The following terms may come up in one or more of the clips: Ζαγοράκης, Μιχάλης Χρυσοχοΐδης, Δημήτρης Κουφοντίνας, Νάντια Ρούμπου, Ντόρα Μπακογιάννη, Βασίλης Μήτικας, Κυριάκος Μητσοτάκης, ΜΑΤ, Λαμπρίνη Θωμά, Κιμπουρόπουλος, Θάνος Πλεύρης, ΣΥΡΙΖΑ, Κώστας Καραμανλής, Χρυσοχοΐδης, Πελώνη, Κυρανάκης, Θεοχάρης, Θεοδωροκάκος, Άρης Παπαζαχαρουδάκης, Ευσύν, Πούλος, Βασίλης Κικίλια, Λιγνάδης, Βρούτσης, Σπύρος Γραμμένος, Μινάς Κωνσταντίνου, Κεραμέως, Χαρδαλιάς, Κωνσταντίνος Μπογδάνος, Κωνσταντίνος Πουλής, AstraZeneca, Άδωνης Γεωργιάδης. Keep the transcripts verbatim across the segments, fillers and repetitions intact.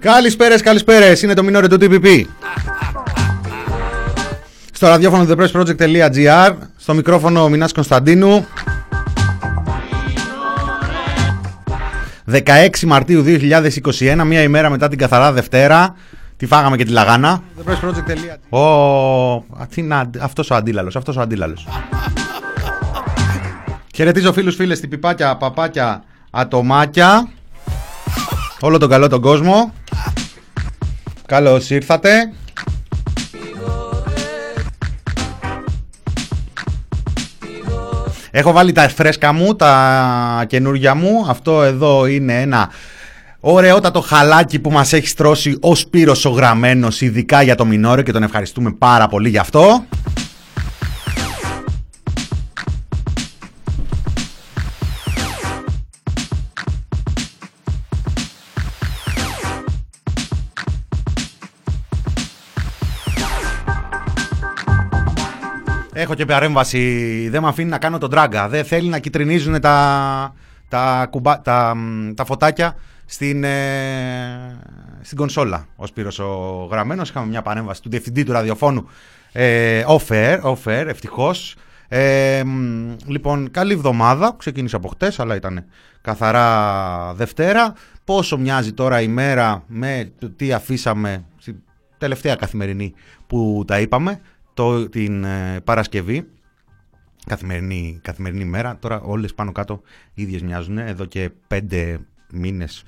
Καλησπέρες, καλησπέρες. Είναι το μινόρε του τι πι πι. Στο ραδιόφωνο the press project dot g r. Στο μικρόφωνο ο Μινάς Κωνσταντίνου. δεκαέξι Μαρτίου δύο χιλιάδες είκοσι ένα, μία ημέρα μετά την καθαρά Δευτέρα. Τη φάγαμε και τη λαγάνα. the press project dot g r. Ω, αυτός ο αντίλαλος, αυτός ο αντίλαλος. Χαιρετίζω φίλους, φίλες, τυπιπάκια, παπάκια, ατομάκια. Όλο τον καλό τον κόσμο. Καλώς ήρθατε. Έχω βάλει τα φρέσκα μου, τα καινούργια μου. Αυτό εδώ είναι ένα ωραιότατο χαλάκι που μας έχει στρώσει ο Σπύρος ο Γραμμένος, ειδικά για το μινόριο, και τον ευχαριστούμε πάρα πολύ γι' αυτό. Έχω και παρέμβαση, δεν με αφήνει να κάνω τον τράγκα. Δεν θέλει να κυτρινίζουν τα, τα, κουμπα, τα, τα φωτάκια στην, ε, στην κονσόλα. Ο Σπύρος ο Γραμμένος. Είχαμε μια παρέμβαση του διευθυντή του ραδιοφώνου ε, off-air, off-air, ευτυχώς. Ε, λοιπόν, καλή εβδομάδα. Ξεκίνησα από χτες, αλλά ήταν καθαρά Δευτέρα. Πόσο μοιάζει τώρα η μέρα με το τι αφήσαμε στην τελευταία καθημερινή που τα είπαμε. Το, την ε, Παρασκευή, καθημερινή, καθημερινή μέρα. Τώρα όλες πάνω κάτω ίδιες μοιάζουν, εδώ και πέντε μήνες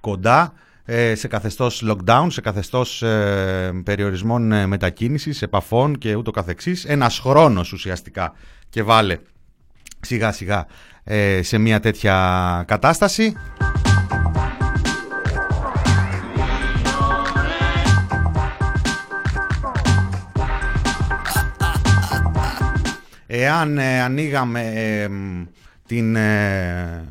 κοντά, ε, σε καθεστώς lockdown, σε καθεστώς ε, περιορισμών ε, μετακίνησης, επαφών και ούτω καθεξής. Ένας χρόνος ουσιαστικά και βάλε σιγά σιγά ε, σε μια τέτοια κατάσταση. Εάν ε, ανοίγαμε ε, την, ε,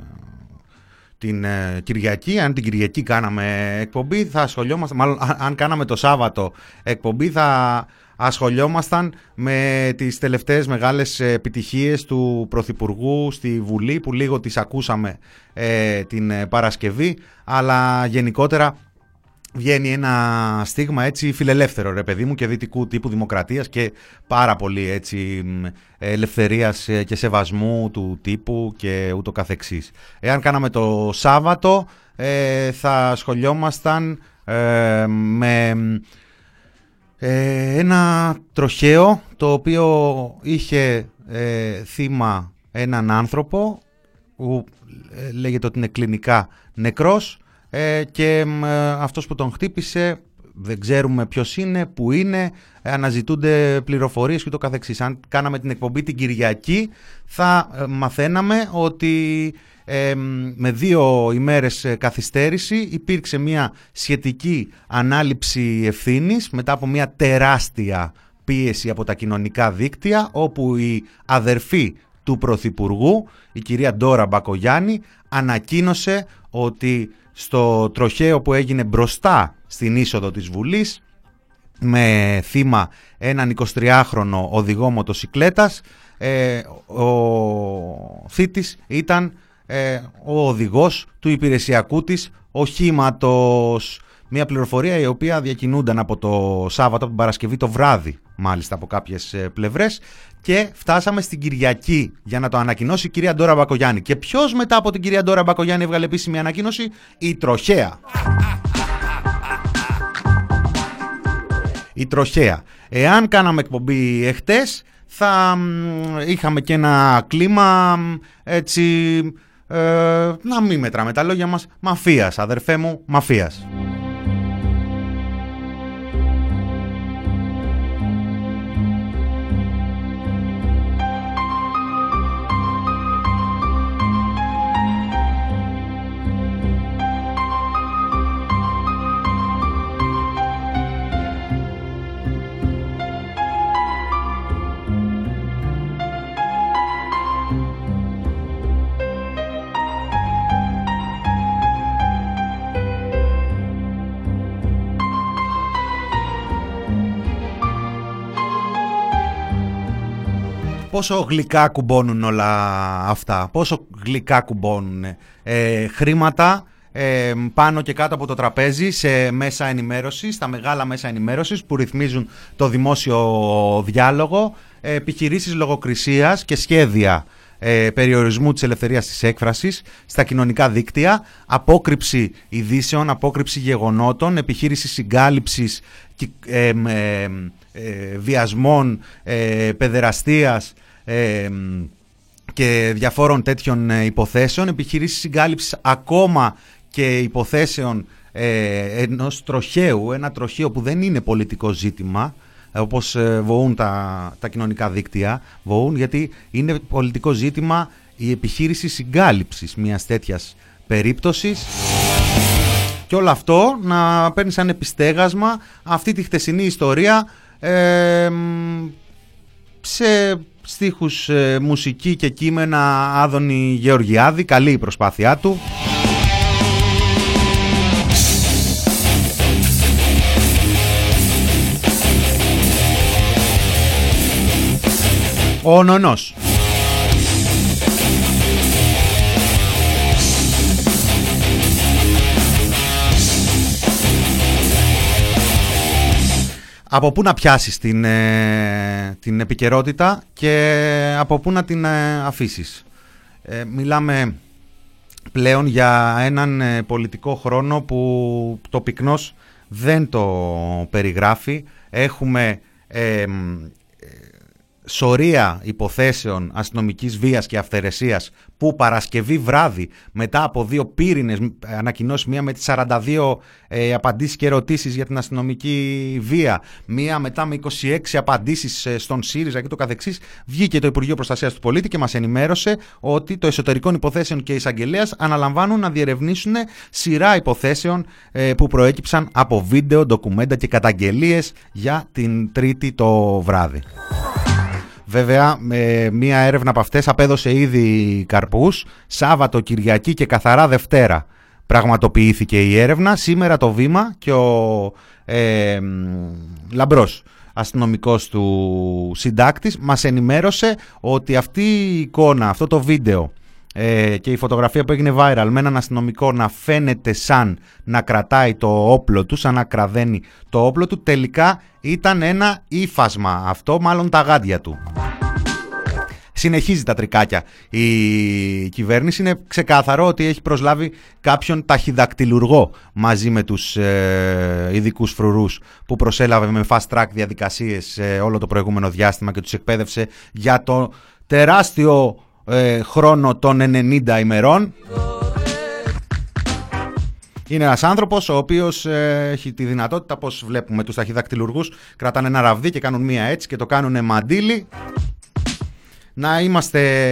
την ε, Κυριακή, αν την Κυριακή κάναμε εκπομπή, θα ασχολιόμασταν, μάλλον αν, αν κάναμε το Σάββατο εκπομπή, θα ασχολιόμασταν με τις τελευταίες μεγάλες επιτυχίες του Πρωθυπουργού στη Βουλή, που λίγο τις ακούσαμε ε, την ε, Παρασκευή, αλλά γενικότερα βγαίνει ένα στίγμα έτσι φιλελεύθερο, ρε παιδί μου, και δυτικού τύπου δημοκρατίας και πάρα πολύ έτσι ελευθερίας και σεβασμού του τύπου και ούτω καθεξής. Εάν κάναμε το Σάββατο ε, θα ασχολιόμασταν ε, με ε, ένα τροχαίο το οποίο είχε ε, θύμα έναν άνθρωπο που ε, λέγεται ότι είναι κλινικά νεκρός. Ε, και ε, αυτός που τον χτύπησε δεν ξέρουμε ποιος είναι, που είναι, ε, αναζητούνται πληροφορίες και το καθεξής. Αν κάναμε την εκπομπή την Κυριακή θα ε, μαθαίναμε ότι ε, με δύο ημέρες καθυστέρηση υπήρξε μια σχετική ανάληψη ευθύνης μετά από μια τεράστια πίεση από τα κοινωνικά δίκτυα, όπου η αδερφή του Πρωθυπουργού, η κυρία Ντόρα Μπακογιάννη, ανακοίνωσε ότι στο τροχαίο που έγινε μπροστά στην είσοδο της Βουλής, με θύμα έναν εικοσιτριάχρονο οδηγό μοτοσικλέτας, ε, ο θύτης ήταν ε, ο οδηγός του υπηρεσιακού της οχήματος. Μια πληροφορία η οποία διακινούνταν από το Σάββατο, από την Παρασκευή το βράδυ, μάλιστα, από κάποιες πλευρές, και φτάσαμε στην Κυριακή για να το ανακοινώσει η κυρία Ντόρα Μπακογιάννη. Και ποιος μετά από την κυρία Ντόρα Μπακογιάννη έβγαλε επίσημη ανακοίνωση? Η τροχαία. Η τροχαία. Εάν κάναμε εκπομπή εχτες, θα είχαμε και ένα κλίμα έτσι, ε, να μην μετράμε τα λόγια μας, μαφίας, αδερφέ μου, μαφίας. πόσο γλυκά κουμπώνουν όλα αυτά, πόσο γλυκά κουμπώνουν ε, χρήματα ε, πάνω και κάτω από το τραπέζι σε μέσα ενημέρωσης, στα μεγάλα μέσα ενημέρωσης που ρυθμίζουν το δημόσιο διάλογο, ε, επιχειρήσεις λογοκρισίας και σχέδια ε, περιορισμού της ελευθερίας της έκφρασης στα κοινωνικά δίκτυα, απόκρυψη ειδήσεων, απόκρυψη γεγονότων, επιχείρηση συγκάλυψης ε, ε, ε, βιασμών, παιδεραστίας και διαφόρων τέτοιων υποθέσεων, επιχειρήσεις συγκάλυψης ακόμα και υποθέσεων ενός τροχαίου, ένα τροχαίο που δεν είναι πολιτικό ζήτημα, όπως βοούν τα, τα κοινωνικά δίκτυα, βοούν γιατί είναι πολιτικό ζήτημα η επιχείρηση συγκάλυψης μιας τέτοιας περίπτωσης. Και όλο αυτό να παίρνει σαν επιστέγασμα αυτή τη χτεσινή ιστορία Ε, σε στίχους, ε, μουσική και κείμενα Άδωνη Γεωργιάδη. Καλή η προσπάθειά του. Ο Νονός. Από πού να πιάσεις την, ε, την επικαιρότητα και από πού να την ε, αφήσεις. Ε, μιλάμε πλέον για έναν ε, πολιτικό χρόνο που το πυκνός δεν το περιγράφει. Έχουμε ε, ε, σωρία υποθέσεων αστυνομικής βίας και αυθαιρεσίας που Παρασκευή βράδυ, μετά από δύο πύρινες ανακοινώσεις, μία με τις σαράντα δύο ε, απαντήσεις και ερωτήσεις για την αστυνομική βία, μία μετά με είκοσι έξι απαντήσεις ε, στον ΣΥΡΙΖΑ και το καθεξής, βγήκε το Υπουργείο Προστασίας του Πολίτη και μας ενημέρωσε ότι το Εσωτερικών Υποθέσεων και Εισαγγελέας αναλαμβάνουν να διερευνήσουν σειρά υποθέσεων ε, που προέκυψαν από βίντεο, ντοκουμέντα και καταγγελίες για την Τρίτη το βράδυ. Βέβαια, ε, μία έρευνα από αυτές απέδωσε ήδη καρπούς. Σάββατο, Κυριακή και καθαρά Δευτέρα πραγματοποιήθηκε η έρευνα. Σήμερα το Βήμα και ο ε, Λαμπρός, αστυνομικός του συντάκτης, μας ενημέρωσε ότι αυτή η εικόνα, αυτό το βίντεο ε, και η φωτογραφία που έγινε viral με έναν αστυνομικό να φαίνεται σαν να κρατάει το όπλο του, σαν να κραδένει το όπλο του, τελικά ήταν ένα ύφασμα. Αυτό μάλλον τα γάντια του. Συνεχίζει τα τρικάκια η κυβέρνηση. Είναι ξεκάθαρο ότι έχει προσλάβει κάποιον ταχυδακτυλουργό μαζί με τους ειδικούς φρουρούς που προσέλαβε με fast track διαδικασίες όλο το προηγούμενο διάστημα και τους εκπαίδευσε για το τεράστιο ε, χρόνο των ενενήντα ημερών. Είναι ένας άνθρωπος ο οποίος ε, έχει τη δυνατότητα, πώς βλέπουμε τους ταχυδακτυλουργούς, κρατάνε ένα ραβδί και κάνουν μία έτσι και το κάνουνε μαντήλι. Να, είμαστε,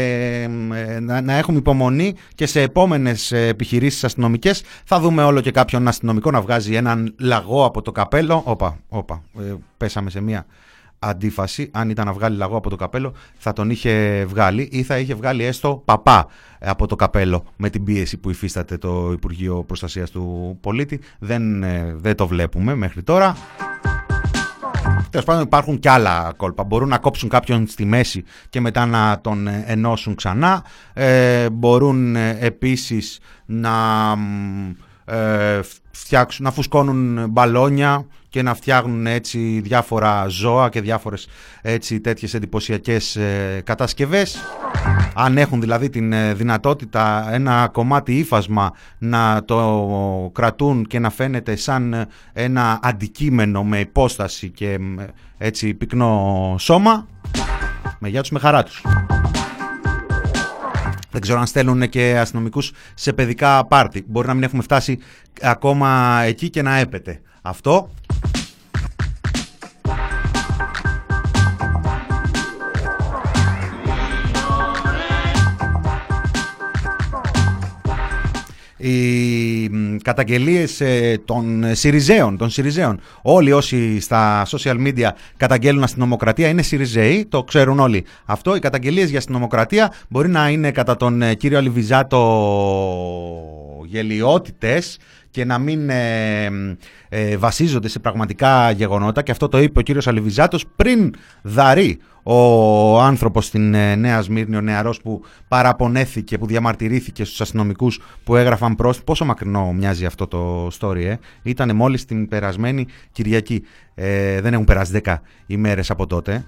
ε, να, να έχουμε υπομονή και σε επόμενες επιχειρήσεις αστυνομικές θα δούμε όλο και κάποιον αστυνομικό να βγάζει έναν λαγό από το καπέλο. Όπα, όπα, ε, πέσαμε σε μία αντίφαση. Αν ήταν να βγάλει λαγό από το καπέλο θα τον είχε βγάλει ή θα είχε βγάλει έστω παπά από το καπέλο με την πίεση που υφίσταται το Υπουργείο Προστασίας του Πολίτη. Δεν, δεν το βλέπουμε μέχρι τώρα. Τέλος πάντων, υπάρχουν και άλλα κόλπα. Μπορούν να κόψουν κάποιον στη μέση και μετά να τον ενώσουν ξανά. Ε, μπορούν επίσης να ε, φτιάξουν, να φουσκώνουν μπαλόνια και να φτιάχνουν έτσι διάφορα ζώα και διάφορες έτσι τέτοιες εντυπωσιακές ε, κατασκευές. Αν έχουν δηλαδή την ε, δυνατότητα ένα κομμάτι ύφασμα να το κρατούν και να φαίνεται σαν ένα αντικείμενο με υπόσταση και ε, έτσι πυκνό σώμα, με γεια τους, με χαρά τους. Δεν ξέρω αν στέλνουν και αστυνομικούς σε παιδικά πάρτι. Μπορεί να μην έχουμε φτάσει ακόμα εκεί και να έπεται αυτό. Οι καταγγελίες των Συριζέων, των Συριζέων. Όλοι όσοι στα social media καταγγέλουν αστυνομοκρατία είναι Συριζέοι, το ξέρουν όλοι αυτό. Οι καταγγελίες για αστυνομοκρατία μπορεί να είναι κατά τον κύριο Αλιβιζάτο γελιότητες και να μην ε, ε, βασίζονται σε πραγματικά γεγονότα. Και αυτό το είπε ο κύριος Αλιβιζάτος πριν δαρεί ο άνθρωπος στην ε, Νέα Σμύρνη, ο νεαρός που παραπονέθηκε, που διαμαρτυρήθηκε στους αστυνομικούς που έγραφαν πρόσφυγες. Πόσο μακρινό μοιάζει αυτό το story, ε? Ήτανε μόλις την περασμένη Κυριακή. Ε, δεν έχουν περάσει δέκα ημέρες από τότε.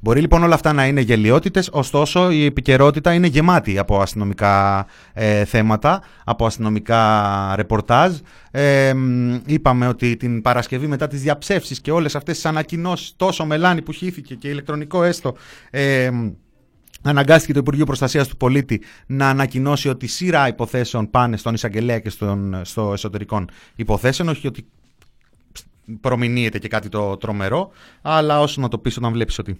Μπορεί λοιπόν όλα αυτά να είναι γελοιότητες, ωστόσο η επικαιρότητα είναι γεμάτη από αστυνομικά ε, θέματα, από αστυνομικά ρεπορτάζ. Ε, είπαμε ότι την Παρασκευή μετά τις διαψεύσεις και όλες αυτές τις ανακοινώσεις, τόσο μελάνι που χύθηκε και ηλεκτρονικό έστω, ε, αναγκάστηκε το Υπουργείο Προστασίας του Πολίτη να ανακοινώσει ότι σειρά υποθέσεων πάνε στον εισαγγελέα και στον, στο εσωτερικών υποθέσεων, όχι ότι προμηνύεται και κάτι το τρομερό, αλλά όσο να το πεις, όταν βλέπεις ότι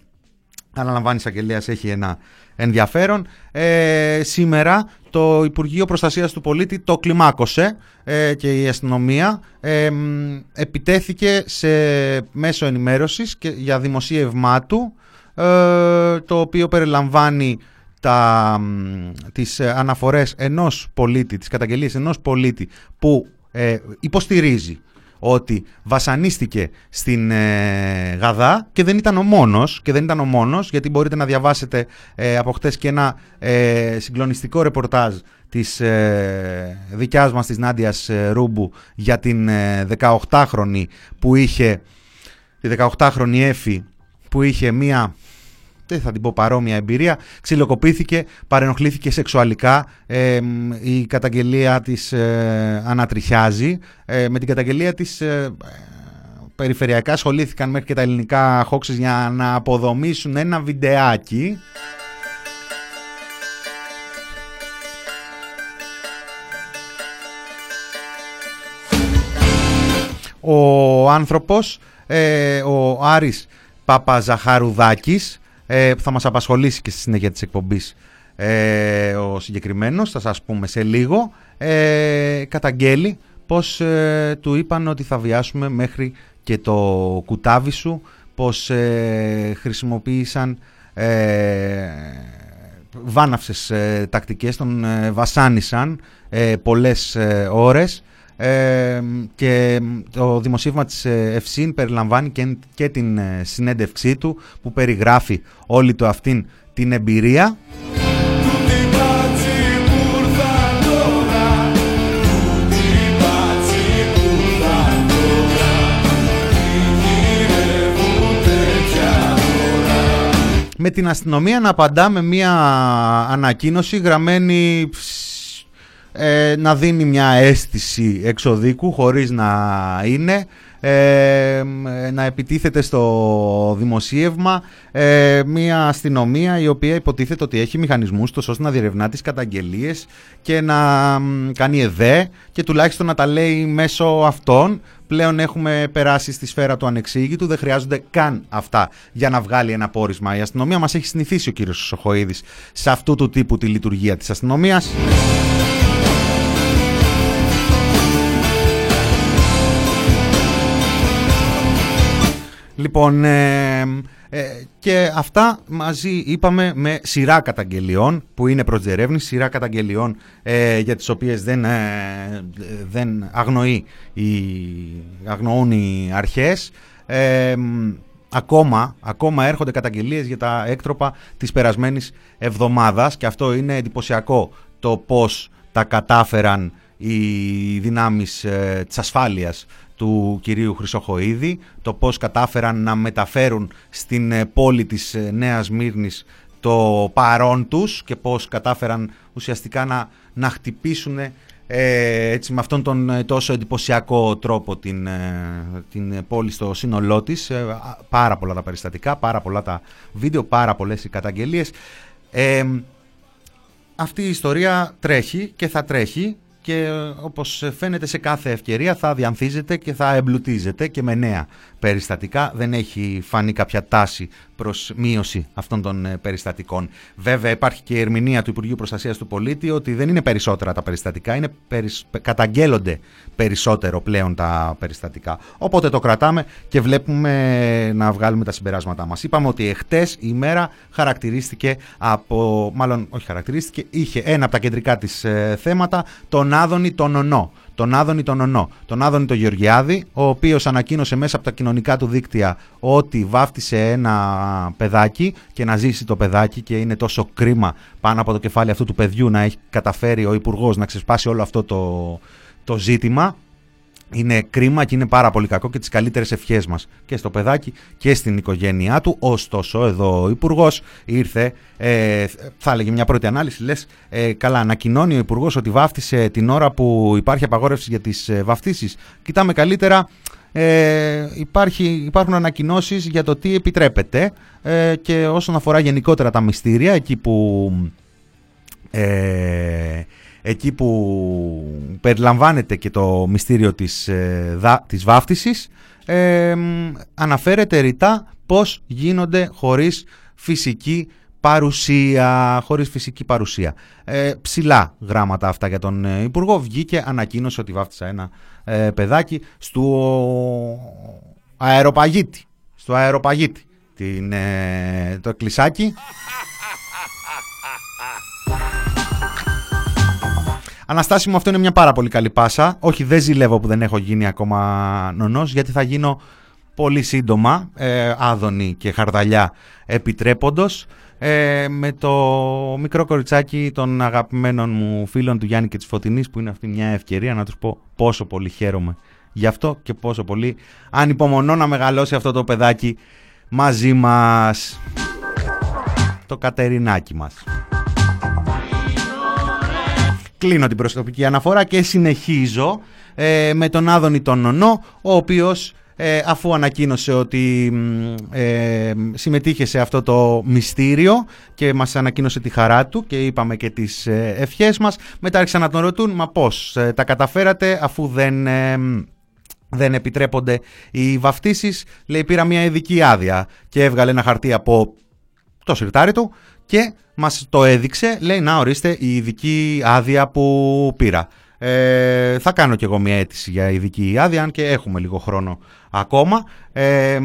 αναλαμβάνει εισαγγελέας, έχει ένα ενδιαφέρον. Ε, σήμερα το Υπουργείο Προστασίας του Πολίτη το κλιμάκωσε ε, και η αστυνομία ε, επιτέθηκε σε μέσο ενημέρωσης και για δημοσίευμά του, ε, το οποίο περιλαμβάνει τα, τις αναφορές ενός πολίτη, τις καταγγελίες ενός πολίτη που ε, υποστηρίζει ότι βασανίστηκε στην ε, Γαδά και δεν ήταν ο μόνος, και δεν ήταν ο μόνος, γιατί μπορείτε να διαβάσετε ε, από χτες και ένα ε, συγκλονιστικό ρεπορτάζ της ε, δικιάς μας της Νάντιας ε, Ρούμπου για την ε, δεκαοκτάχρονη που είχε, τη δεκαοκτάχρονη Έφη που είχε μία, δεν θα την πω παρόμοια εμπειρία, ξυλοκοπήθηκε, παρενοχλήθηκε σεξουαλικά. Ε, η καταγγελία της ε, ανατριχιάζει. Ε, με την καταγγελία της ε, περιφερειακά ασχολήθηκαν μέχρι και τα ελληνικά Hoaxes για να αποδομήσουν ένα βιντεάκι. Ο άνθρωπος, ε, ο Άρης Παπαζαχαρουδάκης, που θα μας απασχολήσει και στη συνέχεια της εκπομπής ε, ο συγκεκριμένος, θα σας πούμε σε λίγο, ε, καταγγέλει πως ε, του είπαν ότι θα βιάσουμε μέχρι και το κουτάβι σου, πως ε, χρησιμοποίησαν ε, βάναυσες ε, τακτικές, τον ε, βασάνισαν ε, πολλές ε, ώρες. Ε, και το δημοσίευμα της Ευσύν περιλαμβάνει και, και την συνέντευξή του που περιγράφει όλη το αυτήν την εμπειρία. Με την αστυνομία να απαντά με μια ανακοίνωση γραμμένη Ε, να δίνει μια αίσθηση εξωδίκου χωρίς να είναι, ε, να επιτίθεται στο δημοσίευμα, ε, μια αστυνομία η οποία υποτίθεται ότι έχει μηχανισμούς τόσο ώστε να διερευνά τις καταγγελίες και να μ, κάνει ΕΔΕ και τουλάχιστον να τα λέει μέσω αυτών. Πλέον έχουμε περάσει στη σφαίρα του ανεξήγητου, δεν χρειάζονται καν αυτά για να βγάλει ένα πόρισμα η αστυνομία. Μας έχει συνηθίσει ο κύριος Χρυσοχοΐδης σε αυτού του τύπου τη λειτουργία της αστυνομίας. Λοιπόν, ε, ε, και αυτά μαζί είπαμε με σειρά καταγγελιών που είναι προς διερεύνηση, σειρά καταγγελιών ε, για τις οποίες δεν, ε, δεν αγνοεί οι, αγνοούν οι αρχές. Ε, ε, ακόμα, ακόμα έρχονται καταγγελίες για τα έκτροπα της περασμένης εβδομάδας και αυτό είναι εντυπωσιακό, το πώς τα κατάφεραν οι δυνάμεις ε, της ασφάλειας του κυρίου Χρυσοχοΐδη, το πώς κατάφεραν να μεταφέρουν στην πόλη της Νέας Μύρνης το παρόν τους και πώς κατάφεραν ουσιαστικά να, να χτυπήσουν ε, έτσι, με αυτόν τον τόσο εντυπωσιακό τρόπο την, ε, την πόλη στο σύνολό της. Ε, πάρα πολλά τα περιστατικά, πάρα πολλά τα βίντεο, πάρα πολλές οι καταγγελίες. Ε, αυτή η ιστορία τρέχει και θα τρέχει και όπως φαίνεται σε κάθε ευκαιρία θα διανθίζεται και θα εμπλουτίζεται και με νέα περιστατικά. Δεν έχει φανεί κάποια τάση προς μείωση αυτών των περιστατικών. Βέβαια υπάρχει και η ερμηνεία του Υπουργείου Προστασίας του Πολίτη ότι δεν είναι περισσότερα τα περιστατικά, είναι περισ... καταγγέλλονται περισσότερο πλέον τα περιστατικά. Οπότε το κρατάμε και βλέπουμε να βγάλουμε τα συμπεράσματά μας. Είπαμε ότι εχτες η ημέρα χαρακτηρίστηκε από, μάλλον όχι χαρακτηρίστηκε, είχε ένα από τα κεντρικά της θέματα, τον Άδωνη τον Ονό, τον Άδωνη τον Ονό, τον Άδωνη τον Γεωργιάδη, ο οποίος ανακοίνωσε μέσα από τα κοινωνικά του δίκτυα ότι βάφτισε ένα παιδάκι και να ζήσει το παιδάκι, και είναι τόσο κρίμα πάνω από το κεφάλι αυτού του παιδιού να έχει καταφέρει ο υπουργός να ξεσπάσει όλο αυτό το, το ζήτημα. Είναι κρίμα και είναι πάρα πολύ κακό, και τις καλύτερες ευχές μας και στο παιδάκι και στην οικογένειά του. Ωστόσο, εδώ ο Υπουργός ήρθε, ε, θα έλεγε μια πρώτη ανάλυση, λες, ε, καλά, ανακοινώνει ο Υπουργός ότι βάφτισε την ώρα που υπάρχει απαγόρευση για τις ε, βαφτίσεις. Κοιτάμε καλύτερα, ε, υπάρχει, υπάρχουν ανακοινώσεις για το τι επιτρέπεται, ε, και όσον αφορά γενικότερα τα μυστήρια, εκεί που... Ε, εκεί που περιλαμβάνεται και το μυστήριο της, ε, δα, της βάφτισης, ε, αναφέρεται ρητά πώς γίνονται χωρίς φυσική παρουσία. Χωρίς φυσική παρουσία. Ε, ψηλά γράμματα αυτά για τον Υπουργό. Βγήκε, ανακοίνωσε ότι βάφτισα ένα ε, παιδάκι στο αεροπαγίτη. Στο αεροπαγίτη. Την, ε, το κλεισάκι. Αναστάση μου, αυτό είναι μια πάρα πολύ καλή πάσα. Όχι, δεν ζηλεύω που δεν έχω γίνει ακόμα νονός, γιατί θα γίνω πολύ σύντομα, ε, Άδωνη και Χαρδαλιά επιτρέποντος, ε, με το μικρό κοριτσάκι των αγαπημένων μου φίλων, του Γιάννη και της Φωτεινής, που είναι αυτή μια ευκαιρία να τους πω πόσο πολύ χαίρομαι γι' αυτό και πόσο πολύ ανυπομονώ να μεγαλώσει αυτό το παιδάκι μαζί μας. Το Κατερινάκι μας. Κλείνω την προσωπική αναφορά και συνεχίζω ε, με τον Άδωνη τον Νονό, ο οποίος ε, αφού ανακοίνωσε ότι ε, συμμετείχε σε αυτό το μυστήριο και μας ανακοίνωσε τη χαρά του και είπαμε και τις ευχές μας, μετά άρχισαν να τον ρωτούν, μα πώς ε, τα καταφέρατε αφού δεν... Ε, δεν επιτρέπονται οι βαφτίσεις. Λέει, πήρα μια ειδική άδεια, και έβγαλε ένα χαρτί από το σιρτάρι του και μας το έδειξε. Λέει, να ορίστε η ειδική άδεια που πήρα. Ε, θα κάνω κι εγώ μια αίτηση για ειδική άδεια, αν και έχουμε λίγο χρόνο ακόμα. Ε,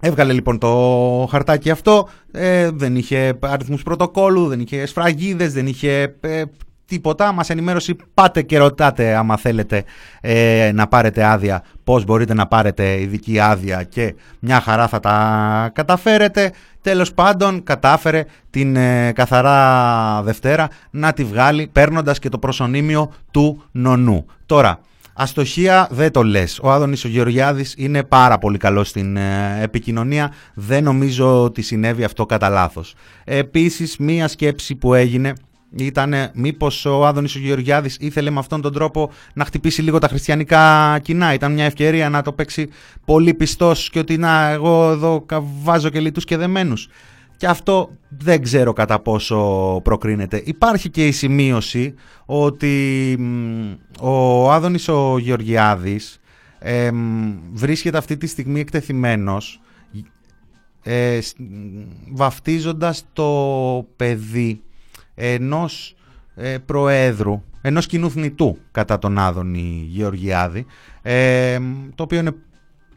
έβγαλε λοιπόν το χαρτάκι αυτό. Ε, δεν είχε αριθμούς πρωτοκόλλου, δεν είχε σφραγίδες, δεν είχε... Ε, Τίποτα, μας ενημέρωσε, πάτε και ρωτάτε άμα θέλετε ε, να πάρετε άδεια, πώς μπορείτε να πάρετε ειδική άδεια, και μια χαρά θα τα καταφέρετε. Τέλος πάντων, κατάφερε την ε, καθαρά Δευτέρα να τη βγάλει, παίρνοντας και το προσωνύμιο του Νονού. Τώρα, αστοχία δεν το λες. Ο Άδωνης ο Γεωργιάδης είναι πάρα πολύ καλός στην ε, επικοινωνία. Δεν νομίζω ότι συνέβη αυτό κατά λάθος. Επίσης, μία σκέψη που έγινε ήταν μήπως ο Άδωνης ο Γεωργιάδης ήθελε με αυτόν τον τρόπο να χτυπήσει λίγο τα χριστιανικά κοινά. Ήταν μια ευκαιρία να το παίξει πολύ πιστός και ότι να, εγώ εδώ βάζω και λιτούς και δεμένους. Και αυτό δεν ξέρω κατά πόσο προκρίνεται. Υπάρχει και η σημείωση ότι ο Άδωνης ο Γεωργιάδης ε, βρίσκεται αυτή τη στιγμή εκτεθειμένος, ε, βαφτίζοντας το παιδί ενός ε, προέδρου, ενός κοινού θνητού κατά τον Άδωνη Γεωργιάδη, ε, το οποίο είναι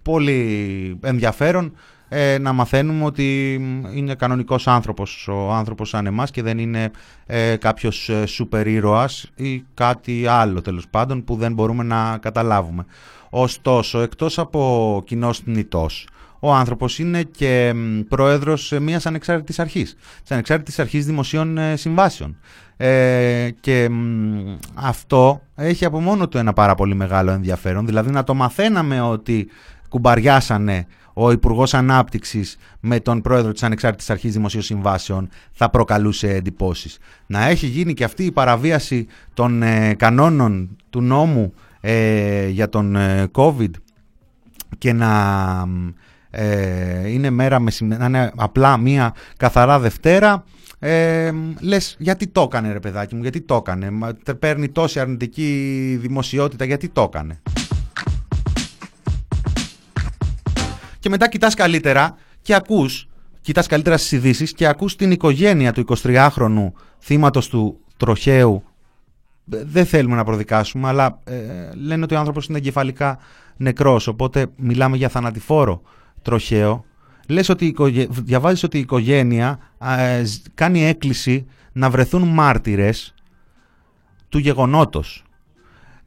πολύ ενδιαφέρον, ε, να μαθαίνουμε ότι είναι κανονικός άνθρωπος, ο άνθρωπος σαν εμάς, και δεν είναι ε, κάποιος ε, σούπερ ήρωας ή κάτι άλλο, τέλος πάντων, που δεν μπορούμε να καταλάβουμε. Ωστόσο, εκτός από κοινός θνητός, ο άνθρωπος είναι και πρόεδρος μιας ανεξάρτητης αρχής, της Ανεξάρτητης Αρχής Δημοσίων Συμβάσεων. Ε, και αυτό έχει από μόνο του ένα πάρα πολύ μεγάλο ενδιαφέρον, δηλαδή να το μαθαίναμε ότι κουμπαριάσανε ο Υπουργός Ανάπτυξης με τον πρόεδρο της Ανεξάρτητης Αρχής Δημοσίων Συμβάσεων, θα προκαλούσε εντυπώσεις. Να έχει γίνει και αυτή η παραβίαση των ε, κανόνων του νόμου ε, για τον ε, COVID, και να... Ε, είναι μέρα με είναι απλά μια καθαρά Δευτέρα, ε, λες, γιατί το έκανε ρε παιδάκι μου, γιατί το έκανε, παίρνει τόση αρνητική δημοσιότητα, γιατί το έκανε. Και μετά κοιτάς καλύτερα και ακούς, κοιτάς καλύτερα στις ειδήσεις και ακούς την οικογένεια του εικοσιτριάχρονου θύματος του τροχαίου. Δεν θέλουμε να προδικάσουμε, αλλά ε, λένε ότι ο άνθρωπος είναι εγκεφαλικά νεκρός, οπότε μιλάμε για θανατηφόρο τροχαίο. Λες ότι η οικογέ... διαβάζεις ότι η οικογένεια ε, κάνει έκκληση να βρεθούν μάρτυρες του γεγονότος.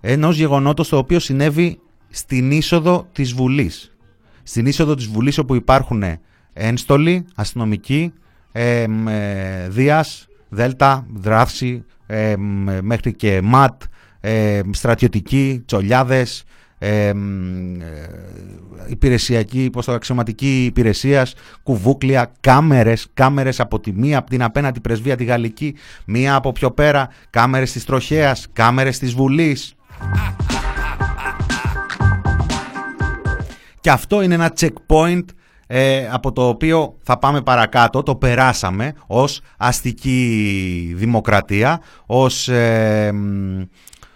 Ενός γεγονότος το οποίο συνέβη στην είσοδο της Βουλής. Στην είσοδο της Βουλής όπου υπάρχουν ένστολοι, αστυνομικοί, ε, ε, Δίας, Δέλτα, Δράυση, ε, μέχρι και ΜΑΤ, ε, στρατιωτικοί, τσολιάδες, ε, ε, υπηρεσιακή, πώς το αξιωματική υπηρεσίας, κουβούκλια, κάμερες, κάμερες από τη μία, από την απέναντι πρεσβεία τη Γαλλική, μία από πιο πέρα, κάμερες της Τροχέας, κάμερες της Βουλής. Και αυτό είναι ένα checkpoint ε, από το οποίο θα πάμε παρακάτω, το περάσαμε ως αστική δημοκρατία, ως, ε,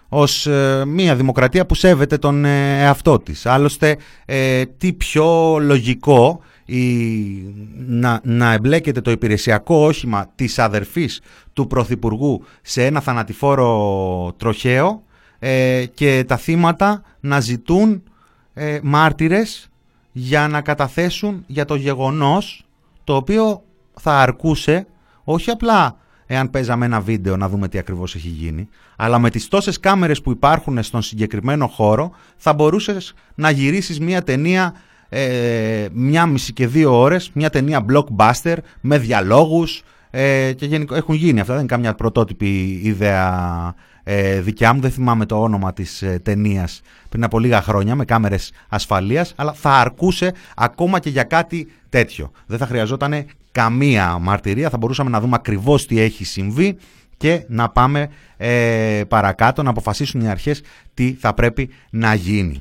ως ε, μια δημοκρατία που σέβεται τον εαυτό της. Άλλωστε, ε, τι πιο λογικό η, να, να εμπλέκεται το υπηρεσιακό όχημα της αδερφής του Πρωθυπουργού σε ένα θανατηφόρο τροχαίο ε, και τα θύματα να ζητούν Ε, μάρτυρες για να καταθέσουν για το γεγονός το οποίο θα αρκούσε όχι απλά εάν παίζαμε ένα βίντεο να δούμε τι ακριβώς έχει γίνει, αλλά με τις τόσες κάμερες που υπάρχουν στον συγκεκριμένο χώρο θα μπορούσες να γυρίσεις μια ταινία ε, μια μισή και δύο ώρες, μια ταινία blockbuster με διαλόγους ε, και γενικο... έχουν γίνει αυτά, δεν είναι καμιά πρωτότυπη ιδέα Ε, δικιά μου, δεν θυμάμαι το όνομα της ε, ταινίας πριν από λίγα χρόνια με κάμερες ασφαλείας, αλλά θα αρκούσε ακόμα και για κάτι τέτοιο. Δεν θα χρειαζόταν καμία μαρτυρία, θα μπορούσαμε να δούμε ακριβώς τι έχει συμβεί και να πάμε ε, παρακάτω, να αποφασίσουν οι αρχές τι θα πρέπει να γίνει.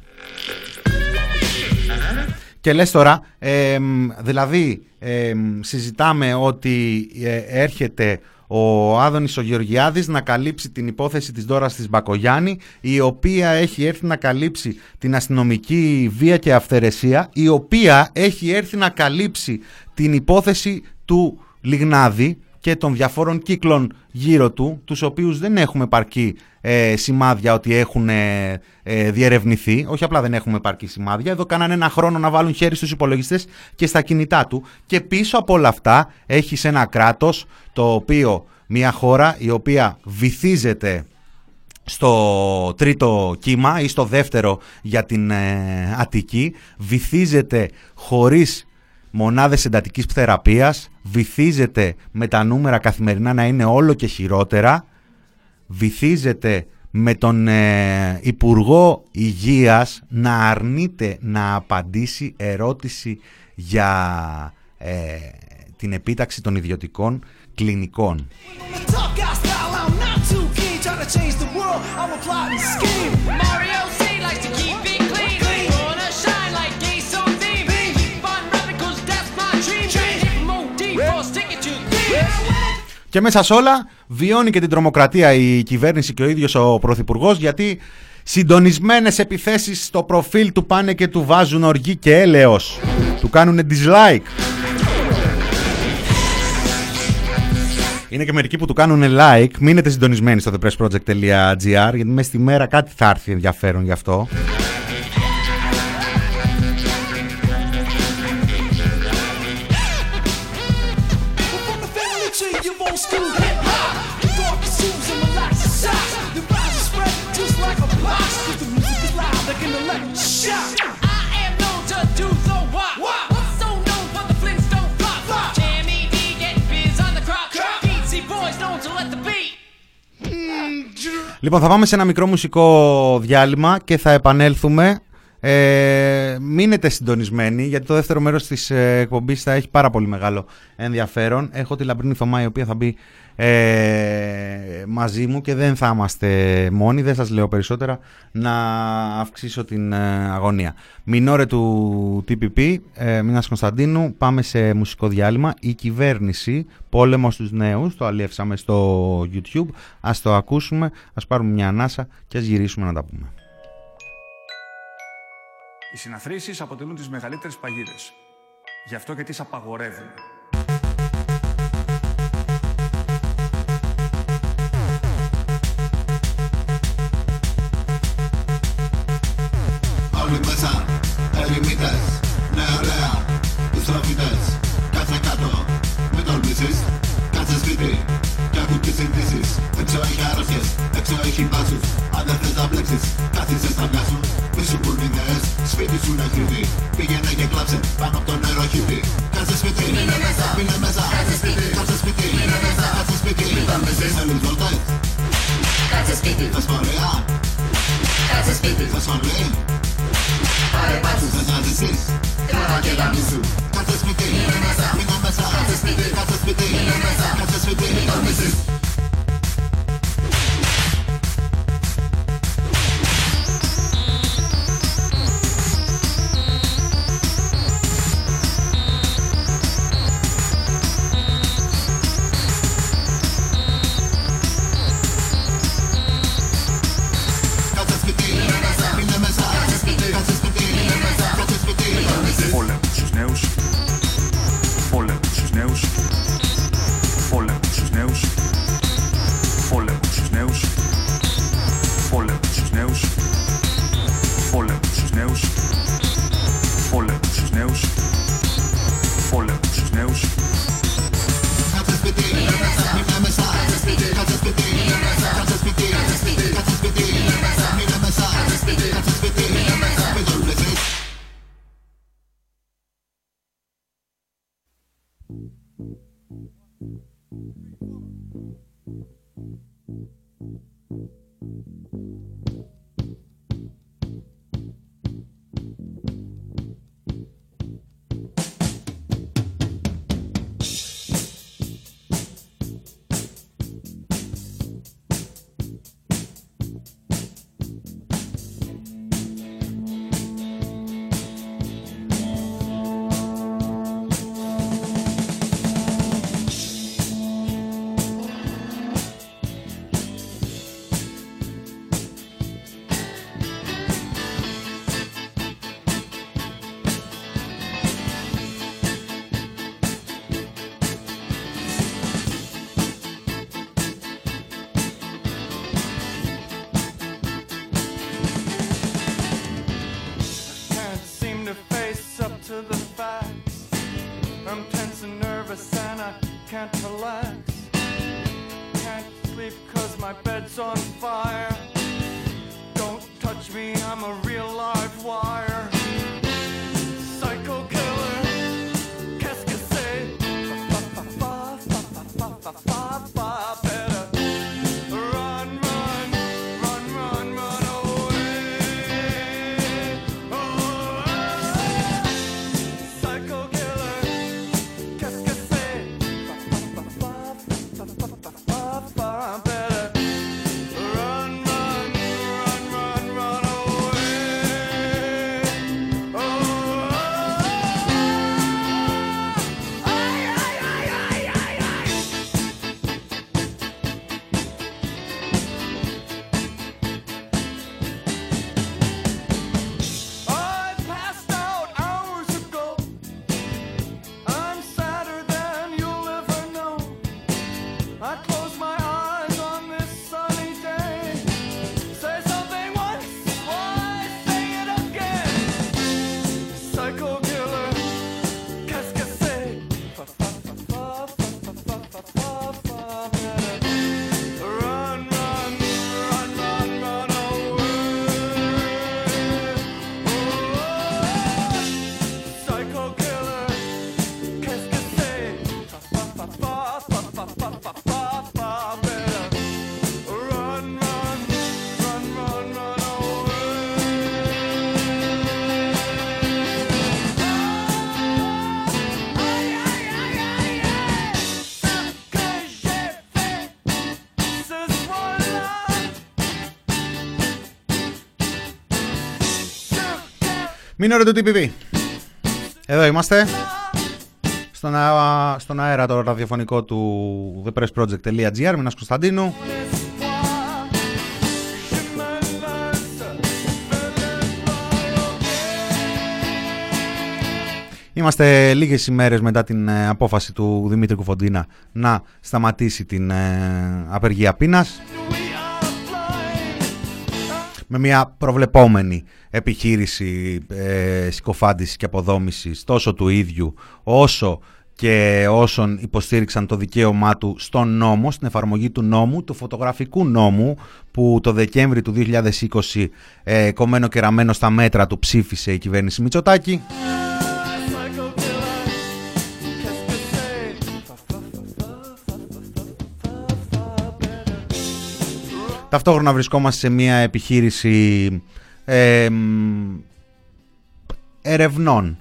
Και λες τώρα, ε, δηλαδή ε, συζητάμε ότι ε, έρχεται ο Άδωνης ο Γεωργιάδης να καλύψει την υπόθεση της Ντόρας της Μπακογιάννη, η οποία έχει έρθει να καλύψει την αστυνομική βία και αυθαιρεσία, η οποία έχει έρθει να καλύψει την υπόθεση του Λιγνάδη και των διαφόρων κύκλων γύρω του, τους οποίους δεν έχουμε επαρκή ε, σημάδια ότι έχουν ε, ε, διερευνηθεί. Όχι απλά δεν έχουμε επαρκή σημάδια, εδώ κάνανε ένα χρόνο να βάλουν χέρι στους υπολογιστές και στα κινητά του. Και πίσω από όλα αυτά έχεις ένα κράτος, το οποίο, μια χώρα η οποία βυθίζεται στο τρίτο κύμα ή στο δεύτερο για την ε, Αττική, βυθίζεται χωρίς μονάδες εντατικής θεραπείας, βυθίζεται με τα νούμερα καθημερινά να είναι όλο και χειρότερα, βυθίζεται με τον ε, Υπουργό Υγείας να αρνείται να απαντήσει ερώτηση για ε, την επίταξη των ιδιωτικών κλινικών. Και μέσα σε όλα βιώνει και την τρομοκρατία η κυβέρνηση και ο ίδιος ο Πρωθυπουργός, γιατί συντονισμένες επιθέσεις στο προφίλ του πάνε και του βάζουν οργή και έλεος. Του κάνουν dislike. Είναι και μερικοί που του κάνουν like. Μείνετε συντονισμένοι στο the press project dot g r, γιατί μέσα στη μέρα κάτι θα έρθει ενδιαφέρον γι' αυτό. Λοιπόν, θα πάμε σε ένα μικρό μουσικό διάλειμμα και θα επανέλθουμε. Ε, μείνετε συντονισμένοι, γιατί το δεύτερο μέρος της εκπομπής θα έχει πάρα πολύ μεγάλο ενδιαφέρον. Έχω τη Λαμπρίνη Θωμά, η οποία θα μπει ε, μαζί μου και δεν θα είμαστε μόνοι. Δεν σας λέω περισσότερα, να αυξήσω την αγωνία. Μινόρε του τι πι πι, ε, Μινάς Κωνσταντίνου. Πάμε σε μουσικό διάλειμμα. Η κυβέρνηση, πόλεμο στους νέους. Το αλλιεύσαμε στο YouTube. Ας το ακούσουμε, ας πάρουμε μια ανάσα και ας γυρίσουμε να τα πούμε. Οι συναθροίσεις αποτελούν τις μεγαλύτερες παγίδες. Γι' αυτό και τις απαγορεύουν. Όλοι μέσα, ερημίτες, νεαρέα, στροφίτες. Κάτσε κάτω, μην τολμήσεις, κάτσε σπίτι και ακού τις ειδήσεις. Εξωέχεια αρρωσίες, εξ σε έχει μπάσει. Αν δεν θες να μπλέξεις, κάθισε στα μυαλιά σου. Μη σου πουν ιδέες, σπίτι σου να κρυβεί. Πήγαινε και κλάψε, πάνω από το νερό έχει πει. Κάτσε σπίτι, μείνε μέσα, μείνε μέσα. Κάτσε σπίτι, κάτσε σπίτι, μείνε μέσα. Κάτσε σπίτι, μην τα μπέσεις, θέλεις γιορτές. Κάτσε σπίτι, θες παρέα. Κάτσε σπίτι, θες φανλή. Πάρε πάτσου, θες να ζήσεις. Κλάρα και γαμίσου. Κάτσε σπίτι, μείνε μέσα, μείνε μέσα. Κάτσε σπίτι, κάτσε σπίτι, μείνε μέσα. Κάτσε σπίτι, μην τα μπέσεις. Μην ωραίο του τι πι πι. Εδώ είμαστε στον, α... στον αέρα το ραδιοφωνικό του the press project dot gr. Μινάς Κωνσταντίνου. Είμαστε λίγες ημέρες μετά την απόφαση του Δημήτρη Κουφοντίνα να σταματήσει την απεργία πείνας, με μια προβλεπόμενη επιχείρηση ε, συκοφάντησης και αποδόμησης τόσο του ίδιου όσο και όσων υποστήριξαν το δικαίωμά του στον νόμο, στην εφαρμογή του νόμου, του φωτογραφικού νόμου που το Δεκέμβρη του δύο χιλιάδες είκοσι ε, κομμένο και ραμμένο στα μέτρα του ψήφισε η κυβέρνηση Μητσοτάκη. Ταυτόχρονα βρισκόμαστε σε μια επιχείρηση ε, ερευνών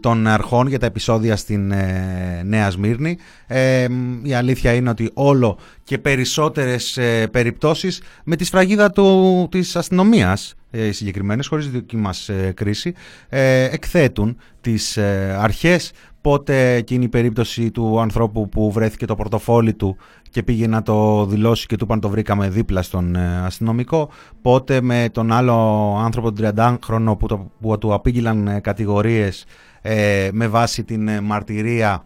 των αρχών για τα επεισόδια στην ε, Νέα Σμύρνη. Ε, η αλήθεια είναι ότι όλο και περισσότερες ε, περιπτώσεις με τη σφραγίδα του, της αστυνομίας, ε, οι συγκεκριμένες, χωρίς δική μας ε, κρίση, ε, εκθέτουν τις ε, αρχές. Πότε εκείνη η περίπτωση του ανθρώπου που βρέθηκε το πορτοφόλι του και πήγε να το δηλώσει και του είπαν το βρήκαμε δίπλα στον αστυνομικό. Πότε με τον άλλο άνθρωπο τον τριαντάχρονο που, το, που του απήγγειλαν κατηγορίες ε, με βάση την μαρτυρία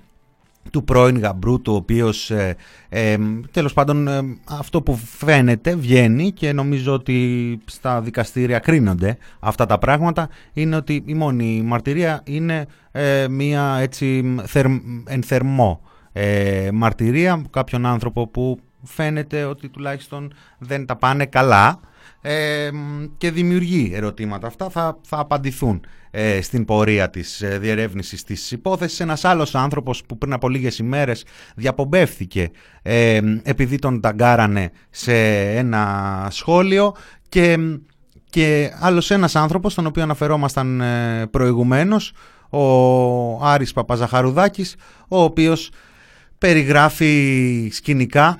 του πρώην γαμπρού του, ο οποίος ε, ε, τέλος πάντων ε, αυτό που φαίνεται βγαίνει και νομίζω ότι στα δικαστήρια κρίνονται αυτά τα πράγματα, είναι ότι η μόνη μαρτυρία είναι ε, μια έτσι θερμ, εν θερμό ε, μαρτυρία κάποιον άνθρωπο που φαίνεται ότι τουλάχιστον δεν τα πάνε καλά ε, και δημιουργεί ερωτήματα. Αυτά θα, θα απαντηθούν ε, στην πορεία της ε, διερεύνησης της υπόθεσης. Ένας άλλος άνθρωπος που πριν από λίγες ημέρες διαπομπεύθηκε ε, επειδή τον ταγκάρανε σε ένα σχόλιο και, και άλλος ένας άνθρωπος, τον οποίο αναφερόμασταν ε, προηγουμένως, ο Άρης Παπαζαχαρουδάκης, ο οποίος περιγράφει σκηνικά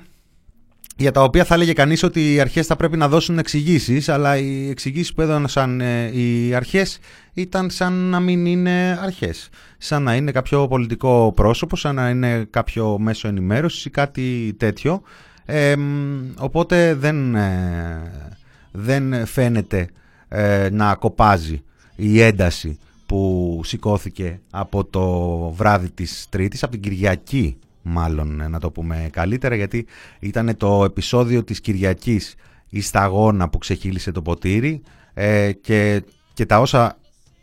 για τα οποία θα έλεγε κανείς ότι οι αρχές θα πρέπει να δώσουν εξηγήσεις, αλλά οι εξηγήσεις που έδωσαν οι αρχές ήταν σαν να μην είναι αρχές. Σαν να είναι κάποιο πολιτικό πρόσωπο, σαν να είναι κάποιο μέσο ενημέρωσης ή κάτι τέτοιο. Ε, οπότε δεν, δεν φαίνεται ε, να κοπάζει η ένταση που σηκώθηκε από το βράδυ της Τρίτης, από την Κυριακή. Μάλλον να το πούμε καλύτερα, γιατί ήταν το επεισόδιο της Κυριακής η σταγόνα που ξεχύλισε το ποτήρι ε, και, και τα όσα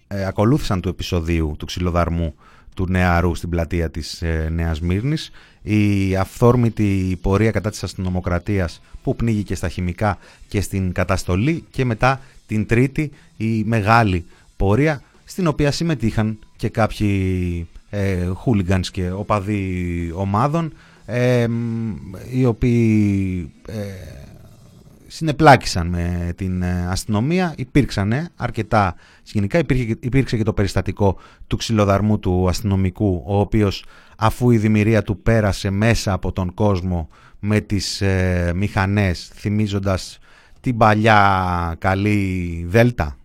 ε, ακολούθησαν του επεισοδίου του ξυλοδαρμού του νεαρού στην πλατεία της ε, Νέας Μύρνης, η αυθόρμητη πορεία κατά της αστυνομοκρατίας που πνίγηκε στα χημικά και στην καταστολή, και μετά την Τρίτη η μεγάλη πορεία στην οποία συμμετείχαν και κάποιοι χούλιγκανς και οπαδοί ομάδων ε, οι οποίοι ε, συνεπλάκησαν με την αστυνομία. Υπήρξαν αρκετά σκηνικά, υπήρχε, υπήρξε και το περιστατικό του ξυλοδαρμού του αστυνομικού, ο οποίος, αφού η δημιουργία του πέρασε μέσα από τον κόσμο με τις ε, μηχανές, θυμίζοντας την παλιά καλή Δέλτα,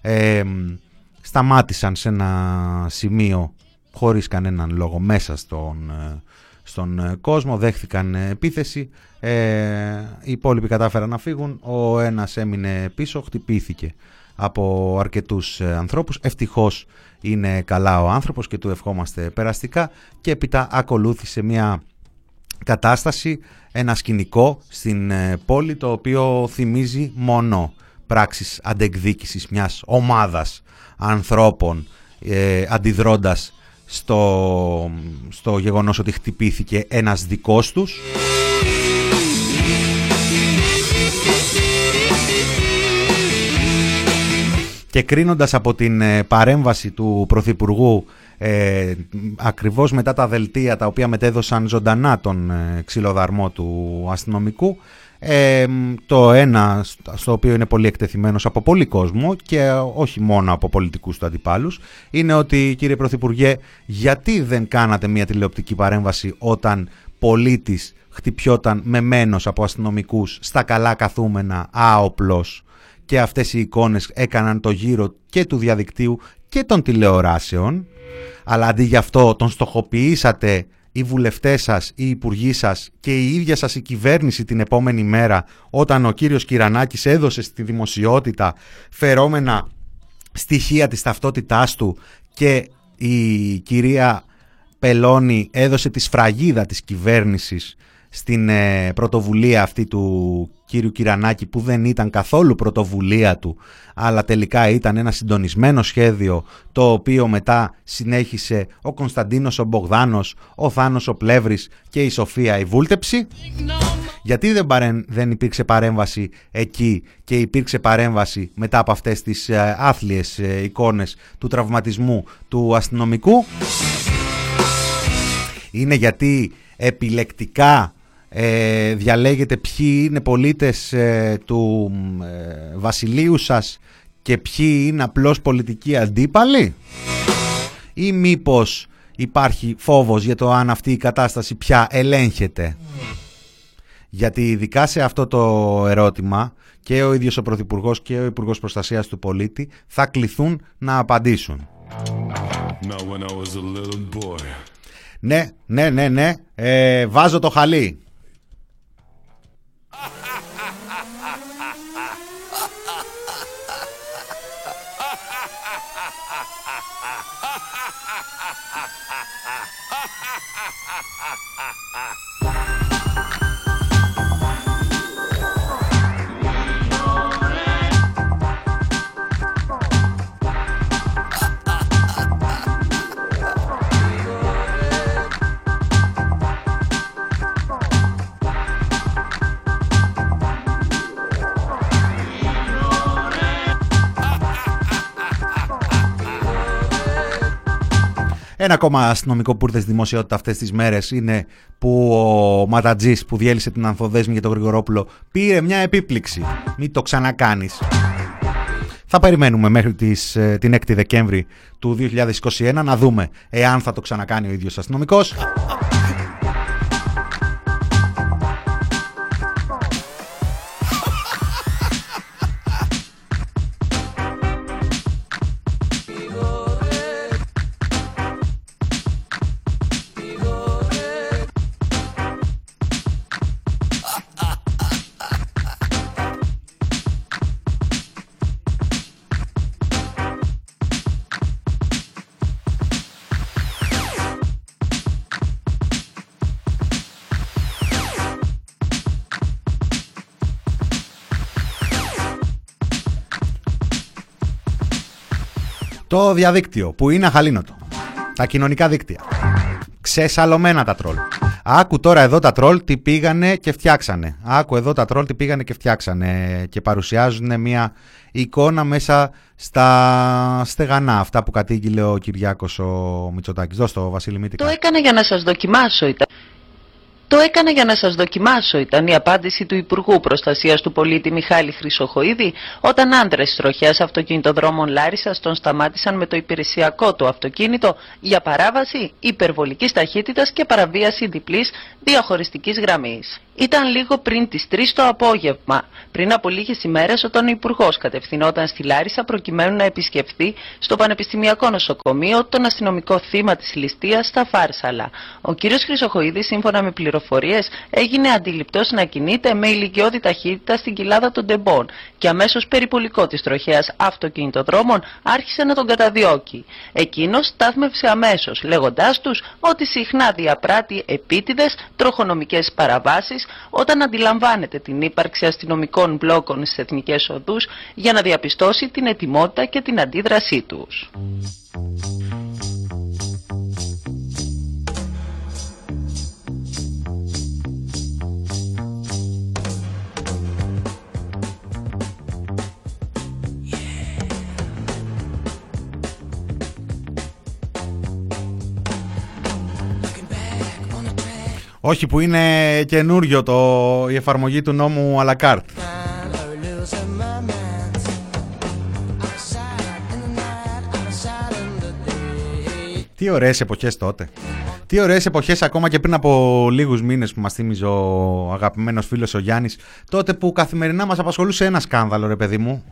ε, σταμάτησαν σε ένα σημείο χωρίς κανέναν λόγο μέσα στον, στον κόσμο, δέχθηκαν επίθεση, ε, οι υπόλοιποι κατάφεραν να φύγουν, ο ένας έμεινε πίσω, χτυπήθηκε από αρκετούς ανθρώπους, ευτυχώς είναι καλά ο άνθρωπος και του ευχόμαστε περαστικά, και έπειτα ακολούθησε μια κατάσταση, ένα σκηνικό στην πόλη, το οποίο θυμίζει μόνο πράξεις αντεκδίκησης μιας ομάδας ανθρώπων, ε, αντιδρώντας στο, στο γεγονός ότι χτυπήθηκε ένας δικός τους. Και κρίνοντας από την παρέμβαση του Πρωθυπουργού ε, ακριβώς μετά τα δελτία τα οποία μετέδωσαν ζωντανά τον ε, ξυλοδαρμό του αστυνομικού, Ε, το ένα στο οποίο είναι πολύ εκτεθειμένος από πολύ κόσμο και όχι μόνο από πολιτικούς του αντιπάλους, είναι ότι, κύριε Πρωθυπουργέ, γιατί δεν κάνατε μια τηλεοπτική παρέμβαση όταν πολίτης χτυπιόταν μεμένος από αστυνομικούς στα καλά καθούμενα, άοπλος, και αυτές οι εικόνες έκαναν το γύρο και του διαδικτύου και των τηλεοράσεων, αλλά αντί γι' αυτό τον στοχοποιήσατε οι βουλευτές σας, οι υπουργοί σας και η ίδια σας η κυβέρνηση την επόμενη μέρα, όταν ο κύριος Κυρανάκης έδωσε στη δημοσιότητα φερόμενα στοιχεία της ταυτότητάς του και η κυρία Πελώνη έδωσε τη σφραγίδα της κυβέρνησης στην ε, πρωτοβουλία αυτή του κύριου Κυρανάκη, που δεν ήταν καθόλου πρωτοβουλία του, αλλά τελικά ήταν ένα συντονισμένο σχέδιο, το οποίο μετά συνέχισε ο Κωνσταντίνος ο Μπογδάνος, ο Θάνος ο Πλεύρης και η Σοφία η Βούλτεψη. Γιατί δεν, παρέ... δεν υπήρξε παρέμβαση εκεί και υπήρξε παρέμβαση μετά από αυτές τις ε, άθλιες ε, εικόνες του τραυματισμού του αστυνομικού? Είναι γιατί επιλεκτικά ε, διαλέγετε ποιοι είναι πολίτες ε, του ε, βασιλείου σας και ποιοι είναι απλώς πολιτικοί αντίπαλοι? Ή μήπως υπάρχει φόβος για το αν αυτή η κατάσταση πια ελέγχεται? Γιατί ειδικά σε αυτό το ερώτημα και ο ίδιος ο Πρωθυπουργός και ο Υπουργός Προστασίας του Πολίτη θα κληθούν να απαντήσουν. Ναι, ναι, ναι, ναι, ε, βάζω το χαλί. Ένα ακόμα αστυνομικό που ήρθε στη δημοσιότητα αυτές τις μέρες είναι που ο Ματατζής, που διέλυσε την Ανθοδέσμη για τον Γρηγορόπουλο, πήρε μια επίπληξη. Μην το ξανακάνεις. Θα περιμένουμε μέχρι τις, την έκτη Δεκέμβρη του δύο χιλιάδες είκοσι ένα να δούμε εάν θα το ξανακάνει ο ίδιος αστυνομικός. Το διαδίκτυο που είναι αχαλήνοτο. Τα κοινωνικά δίκτυα. Ξεσαλωμένα τα τρόλ. Άκου τώρα εδώ τα τρόλ τι πήγανε και φτιάξανε. Άκου εδώ τα τρόλ τι πήγανε και φτιάξανε. Και παρουσιάζουν μια εικόνα μέσα στα στεγανά. Αυτά που κατήγγειλε ο Κυριάκος ο Μητσοτάκης. Δώσ' το, Βασίλη Μήτικα. Το έκανα για να σας δοκιμάσω. Ήταν... Το έκανα για να σας δοκιμάσω, ήταν η απάντηση του Υπουργού Προστασίας του Πολίτη Μιχάλη Χρυσοχοΐδη, όταν άντρες στροχιάς αυτοκινητοδρόμων Λάρισσας τον σταμάτησαν με το υπηρεσιακό του αυτοκίνητο για παράβαση υπερβολικής ταχύτητας και παραβίαση διπλής διαχωριστικής γραμμής. Ήταν λίγο πριν τις τρεις το απόγευμα, πριν από λίγες ημέρες, όταν ο Υπουργός κατευθυνόταν στη Λάρισα προκειμένου να επισκεφθεί στο Πανεπιστημιακό Νοσοκομείο τον αστυνομικό θύμα της ληστείας στα Φάρσαλα. Ο κ. Χρυσοχοΐδης, σύμφωνα με πληροφορίες, έγινε αντιληπτός να κινείται με ηλικιώδη ταχύτητα στην κοιλάδα των Τεμπών και αμέσως περιπολικό της τροχέας αυτοκινητοδρόμων άρχισε να τον καταδιώκει. Εκείνος στάθμευσε αμέσως, λέγοντάς τους ότι συχνά διαπράττει επίτηδες τροχονομικές παραβάσεις όταν αντιλαμβάνεται την ύπαρξη αστυνομικών μπλόκων στις εθνικές οδούς για να διαπιστώσει την ετοιμότητα και την αντίδρασή τους. Όχι, που είναι καινούριο το, η εφαρμογή του νόμου à la carte. Τι ωραίες εποχές τότε. Τι ωραίες εποχές, ακόμα και πριν από λίγους μήνες, που μας θύμιζε ο αγαπημένος φίλος ο Γιάννης, τότε που καθημερινά μας απασχολούσε ένα σκάνδαλο, ρε παιδί μου.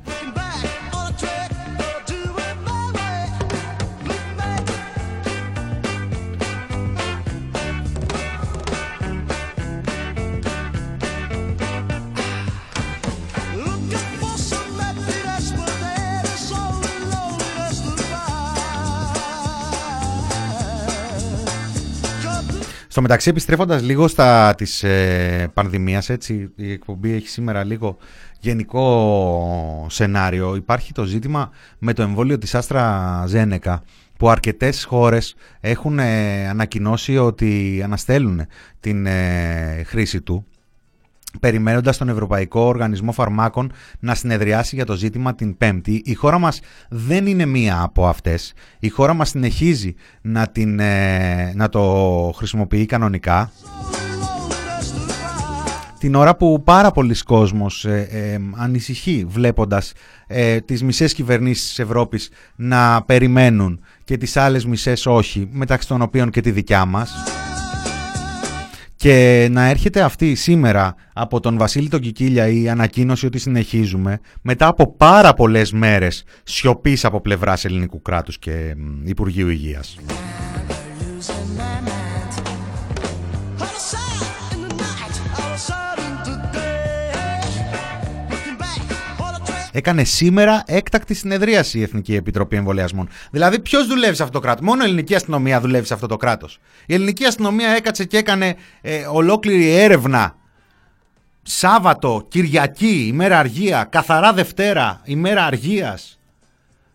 Στο μεταξύ, επιστρέφοντας λίγο στα της ε, πανδημίας, έτσι, η εκπομπή έχει σήμερα λίγο γενικό σενάριο. Υπάρχει το ζήτημα με το εμβόλιο της AstraZeneca, που αρκετές χώρες έχουν ε, ανακοινώσει ότι αναστέλουν την ε, χρήση του, περιμένοντας τον Ευρωπαϊκό Οργανισμό Φαρμάκων να συνεδριάσει για το ζήτημα την Πέμπτη. Η χώρα μας δεν είναι μία από αυτές. Η χώρα μας συνεχίζει να, την, να το χρησιμοποιεί κανονικά, την ώρα που πάρα πολλοί κόσμος ε, ε, ανησυχεί βλέποντας ε, τις μισές κυβερνήσεις της Ευρώπης να περιμένουν και τις άλλες μισές όχι, μεταξύ των οποίων και τη δικιά μας. Και να έρχεται αυτή σήμερα από τον Βασίλη τον Κικίλια η ανακοίνωση ότι συνεχίζουμε, μετά από πάρα πολλές μέρες σιωπής από πλευράς ελληνικού κράτους και Υπουργείου Υγείας. Έκανε σήμερα έκτακτη συνεδρίαση η Εθνική Επιτροπή Εμβολιασμών. Δηλαδή, ποιος δουλεύει σε αυτό το κράτος? Μόνο η ελληνική αστυνομία δουλεύει σε αυτό το κράτος. Η ελληνική αστυνομία έκατσε και έκανε ε, ολόκληρη έρευνα Σάββατο, Κυριακή, ημέρα αργία, καθαρά Δευτέρα, ημέρα αργίας,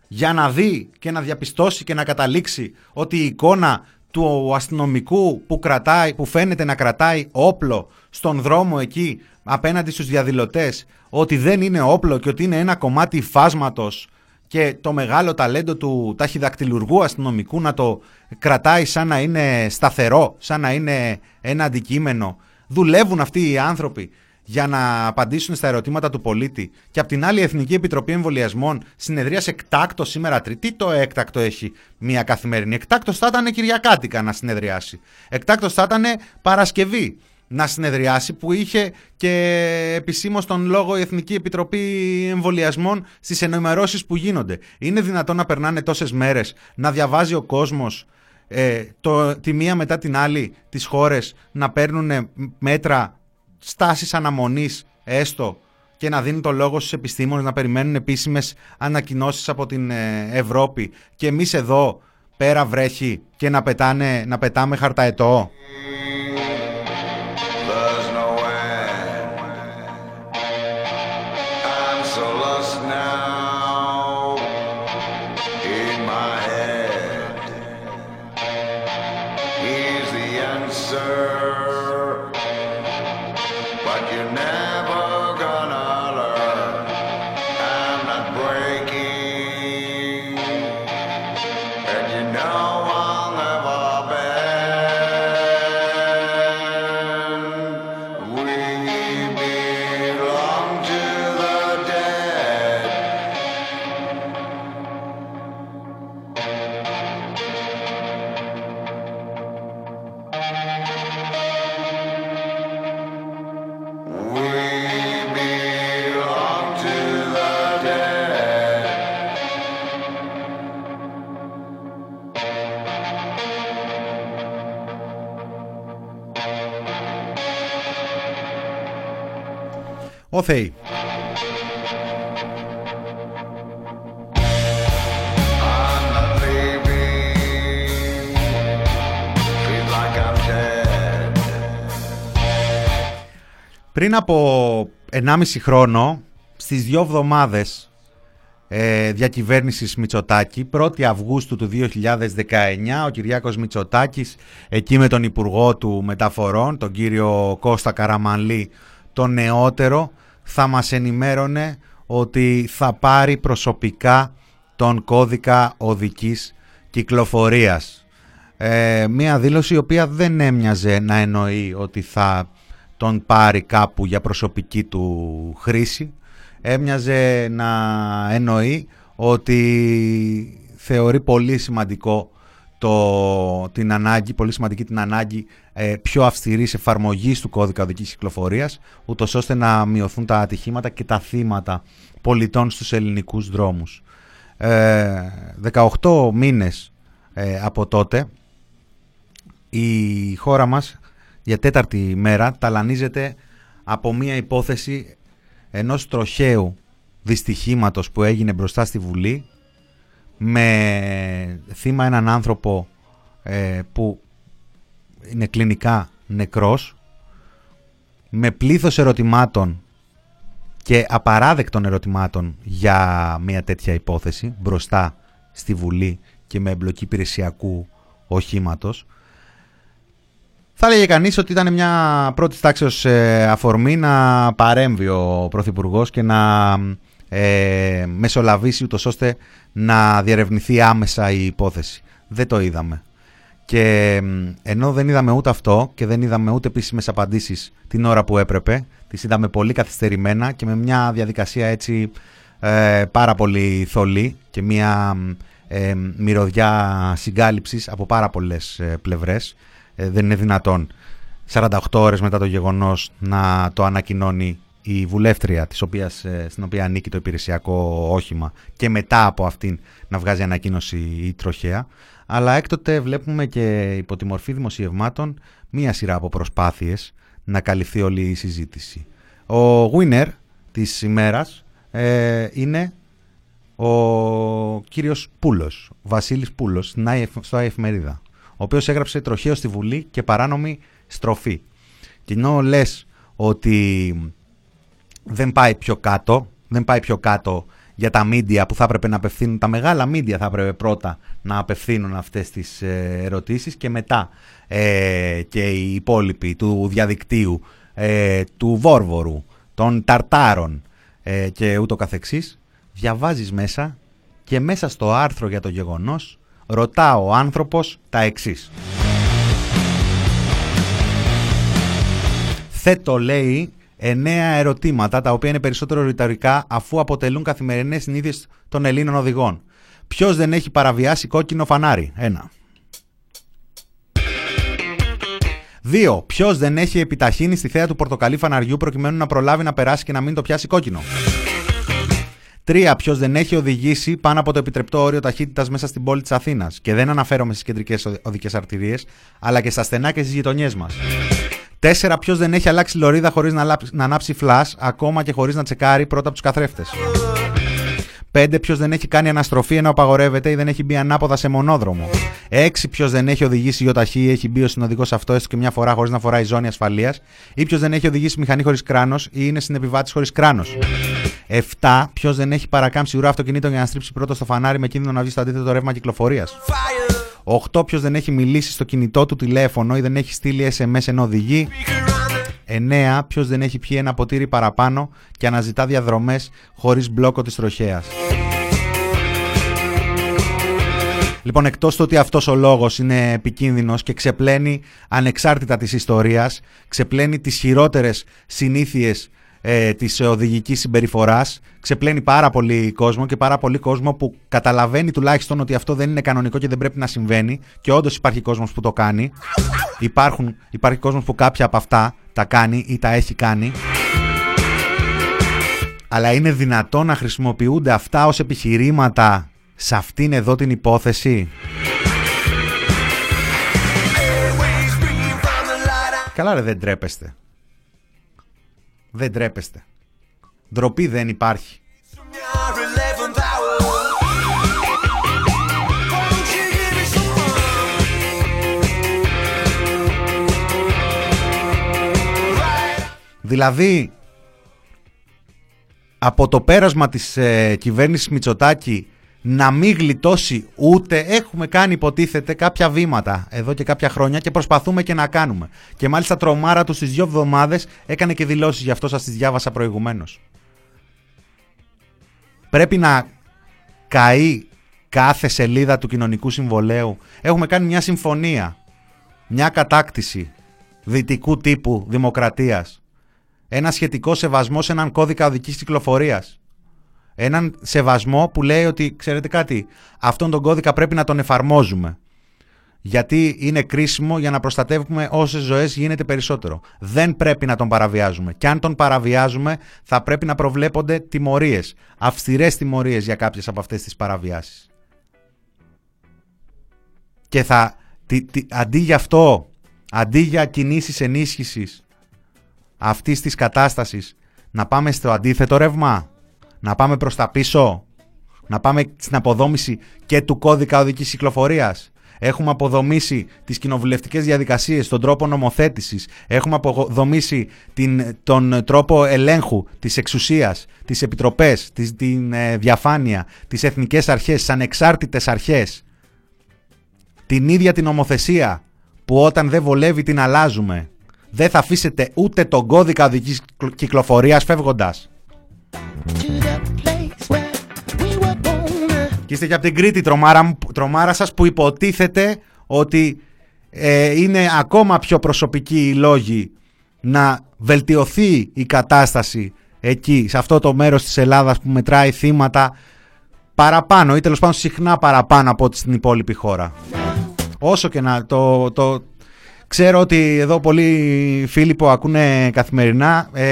για να δει και να διαπιστώσει και να καταλήξει ότι η εικόνα του αστυνομικού που, κρατάει, που φαίνεται να κρατάει όπλο στον δρόμο εκεί απέναντι στους διαδηλωτές, ότι δεν είναι όπλο και ότι είναι ένα κομμάτι υφάσματος, και το μεγάλο ταλέντο του ταχυδακτυλουργού αστυνομικού να το κρατάει σαν να είναι σταθερό, σαν να είναι ένα αντικείμενο. Δουλεύουν αυτοί οι άνθρωποι για να απαντήσουν στα ερωτήματα του πολίτη. Και απ' την άλλη η Εθνική Επιτροπή Εμβολιασμών συνεδρίασε εκτάκτο σήμερα Τρίτη. Τι το έκτακτο έχει μια καθημερινή? Εκτάκτο θα ήταν Κυριακάτικα να συνεδριάσει. Εκτάκτο θα ήταν Παρασκευή να συνεδριάσει, που είχε και επισήμως τον λόγο η Εθνική Επιτροπή Εμβολιασμών στις ενημερώσεις που γίνονται. Είναι δυνατόν να περνάνε τόσες μέρες, να διαβάζει ο κόσμος ε, το, τη μία μετά την άλλη τις χώρες να παίρνουν μέτρα, στάσεις αναμονής έστω, και να δίνει το λόγο στους επιστήμονες, να περιμένουν επίσημες ανακοινώσεις από την ε, Ευρώπη, και εμείς εδώ πέρα βρέχει και να, πετάνε, να πετάμε χαρταετό. Ο Θεή. Πριν από ενάμιση χρόνο, στις δύο εβδομάδες ε, διακυβέρνησης Μητσοτάκη, πρώτη Αυγούστου του δύο χιλιάδες δεκαεννιά, ο Κυριάκος Μητσοτάκης, εκεί με τον Υπουργό του Μεταφορών, τον κύριο Κώστα Καραμανλή, τον νεότερο, θα μας ενημέρωνε ότι θα πάρει προσωπικά τον κώδικα οδικής κυκλοφορίας. Ε, μία δήλωση η οποία δεν έμοιαζε να εννοεί ότι θα τον πάρει κάπου για προσωπική του χρήση. Έμοιαζε να εννοεί ότι θεωρεί πολύ σημαντικό Το, την ανάγκη, πολύ σημαντική την ανάγκη ε, πιο αυστηρής εφαρμογής του κώδικα οδικής κυκλοφορίας, ούτως ώστε να μειωθούν τα ατυχήματα και τα θύματα πολιτών στους ελληνικούς δρόμους. Ε, δεκαοκτώ μήνες ε, από τότε η χώρα μας για τέταρτη μέρα ταλανίζεται από μια υπόθεση ενός τροχαίου δυστυχήματος που έγινε μπροστά στη Βουλή, με θύμα έναν άνθρωπο ε, που είναι κλινικά νεκρός, με πλήθος ερωτημάτων και απαράδεκτων ερωτημάτων για μια τέτοια υπόθεση μπροστά στη Βουλή και με εμπλοκή υπηρεσιακού οχήματος. Θα έλεγε κανείς ότι ήταν μια πρώτη τάξεως αφορμή να παρέμβει ο Πρωθυπουργός και να ε, μεσολαβήσει ούτως ώστε να διερευνηθεί άμεσα η υπόθεση. Δεν το είδαμε. Και ενώ δεν είδαμε ούτε αυτό και δεν είδαμε ούτε επίσημες απαντήσεις την ώρα που έπρεπε, τις είδαμε πολύ καθυστερημένα και με μια διαδικασία έτσι ε, πάρα πολύ θολή και μια ε, μυρωδιά συγκάλυψης από πάρα πολλές ε, πλευρές. Ε, δεν είναι δυνατόν σαράντα οκτώ ώρες μετά το γεγονός να το ανακοινώνει η βουλεύτρια της οποίας, ε, στην οποία ανήκει το υπηρεσιακό όχημα και μετά από αυτήν να βγάζει ανακοίνωση η τροχέα. Αλλά έκτοτε βλέπουμε και υπό τη μορφή δημοσιευμάτων μία σειρά από προσπάθειες να καλυφθεί όλη η συζήτηση. Ο winner της ημέρας ε, είναι ο κύριος Πούλος, Βασίλης Πούλος, στο Άι Εφημερίδα, ο οποίος έγραψε τροχαίο στη Βουλή και παράνομη στροφή. Και ενώ λες ότι δεν πάει πιο κάτω, δεν πάει πιο κάτω για τα μίντια που θα έπρεπε να απευθύνουν, τα μεγάλα μίντια θα έπρεπε πρώτα να απευθύνουν αυτές τις ερωτήσεις και μετά ε, και οι υπόλοιποι του διαδικτύου, ε, του Βόρβορου, των Ταρτάρων ε, και ούτω καθεξής. Διαβάζεις μέσα και μέσα στο άρθρο για το γεγονός ρωτά ο άνθρωπος τα εξής. Θέτω, λέει, εννέα ερωτήματα, τα οποία είναι περισσότερο ρητορικά αφού αποτελούν καθημερινές συνήθειες των Ελλήνων οδηγών. Ποιος δεν έχει παραβιάσει κόκκινο φανάρι? Ένα. Δύο. Ποιος δεν έχει επιταχύνει στη θέα του πορτοκαλί φαναριού προκειμένου να προλάβει να περάσει και να μην το πιάσει κόκκινο? Τρία. Ποιος δεν έχει οδηγήσει πάνω από το επιτρεπτό όριο ταχύτητας μέσα στην πόλη της Αθήνας? Και δεν αναφέρομαι στις κεντρικές οδικές αρτηρίες, αλλά και στα στενά και στις γειτονιές μας. Τέσσερα. Ποιος δεν έχει αλλάξει λωρίδα χωρίς να, να ανάψει φλας, ακόμα και χωρίς να τσεκάρει πρώτα από τους καθρέφτες? Πέντε. Ποιος δεν έχει κάνει αναστροφή ενώ απαγορεύεται ή δεν έχει μπει ανάποδα σε μονόδρομο? Έξι. Ποιος δεν έχει οδηγήσει ιοταχή ή έχει μπει ο συνοδηγός αυτό έστω και μια φορά χωρίς να φοράει ζώνη ασφαλείας? Ή ποιος δεν έχει οδηγήσει μηχανή χωρίς κράνος ή είναι συνεπιβάτης χωρίς κράνος? Εφτά. Ποιος δεν έχει παρακάμψει ουρά αυτοκινήτων για να στρίψει πρώτο στο φανάρι με κίνδυνο να βγει στο αντίθετο ρεύμα κυκλοφορίας? οκτώ. Ποιος δεν έχει μιλήσει στο κινητό του τηλέφωνο ή δεν έχει στείλει ες εμ ες ενώ οδηγεί? εννέα. Ποιος δεν έχει πιει ένα ποτήρι παραπάνω και αναζητά διαδρομές χωρίς μπλόκο της τροχέας? Λοιπόν, εκτός του ότι αυτός ο λόγος είναι επικίνδυνος και ξεπλένει ανεξάρτητα της ιστορίας, ξεπλένει τις χειρότερες συνήθειες ε, της οδηγικής συμπεριφοράς, ξεπλένει πάρα πολύ κόσμο και πάρα πολύ κόσμο που καταλαβαίνει τουλάχιστον ότι αυτό δεν είναι κανονικό και δεν πρέπει να συμβαίνει, και όντως υπάρχει κόσμος που το κάνει. Υπάρχουν, υπάρχει κόσμος που κάποια από αυτά τα κάνει ή τα έχει κάνει. Αλλά είναι δυνατόν να χρησιμοποιούνται αυτά ως επιχειρήματα σε αυτήν εδώ την υπόθεση? Καλά ρε, δεν τρέπεστε. Δεν τρέπεστε. Ντροπή δεν υπάρχει. Δηλαδή, από το πέρασμα της ε, κυβέρνησης Μητσοτάκη να μην γλιτώσει ούτε, έχουμε κάνει υποτίθεται κάποια βήματα εδώ και κάποια χρόνια και προσπαθούμε και να κάνουμε. Και μάλιστα τρομάρα του στις δύο εβδομάδες έκανε και δηλώσεις, γι' αυτό σας τις διάβασα προηγουμένως. Πρέπει να καεί κάθε σελίδα του κοινωνικού συμβολέου. Έχουμε κάνει μια συμφωνία, μια κατάκτηση δυτικού τύπου δημοκρατίας. Ένα σχετικό σεβασμό σε έναν κώδικα οδικής κυκλοφορίας. Έναν σεβασμό που λέει ότι, ξέρετε κάτι, αυτόν τον κώδικα πρέπει να τον εφαρμόζουμε. Γιατί είναι κρίσιμο για να προστατεύουμε όσες ζωές γίνεται περισσότερο. Δεν πρέπει να τον παραβιάζουμε. Και αν τον παραβιάζουμε, θα πρέπει να προβλέπονται τιμωρίες. Αυστηρές τιμωρίες για κάποιες από αυτές τις παραβιάσεις. Και θα, τι, τι, αντί για αυτό, αντί για κινήσεις ενίσχυσης αυτής της κατάστασης, να πάμε στο αντίθετο ρεύμα, να πάμε προς τα πίσω, να πάμε στην αποδόμηση και του κώδικα οδικής κυκλοφορίας. Έχουμε αποδομήσει τις κοινοβουλευτικές διαδικασίες, τον τρόπο νομοθέτησης. Έχουμε αποδομήσει την, τον τρόπο ελέγχου της εξουσίας, τις επιτροπές, της, την ε, διαφάνεια, τις εθνικές αρχές, τις ανεξάρτητες αρχές. Την ίδια την νομοθεσία που όταν δεν βολεύει την αλλάζουμε. Δεν θα αφήσετε ούτε τον κώδικα οδικής κυκλοφορίας φεύγοντας. Και είστε και από την Κρήτη, τρομάρα, τρομάρα σας, που υποτίθεται ότι ε, είναι ακόμα πιο προσωπικοί οι λόγοι να βελτιωθεί η κατάσταση εκεί, σε αυτό το μέρος της Ελλάδας που μετράει θύματα παραπάνω ή τέλος πάντων συχνά παραπάνω από ό,τι στην υπόλοιπη χώρα. Όσο και να το... το ξέρω ότι εδώ πολλοί φίλοι που ακούνε καθημερινά ε,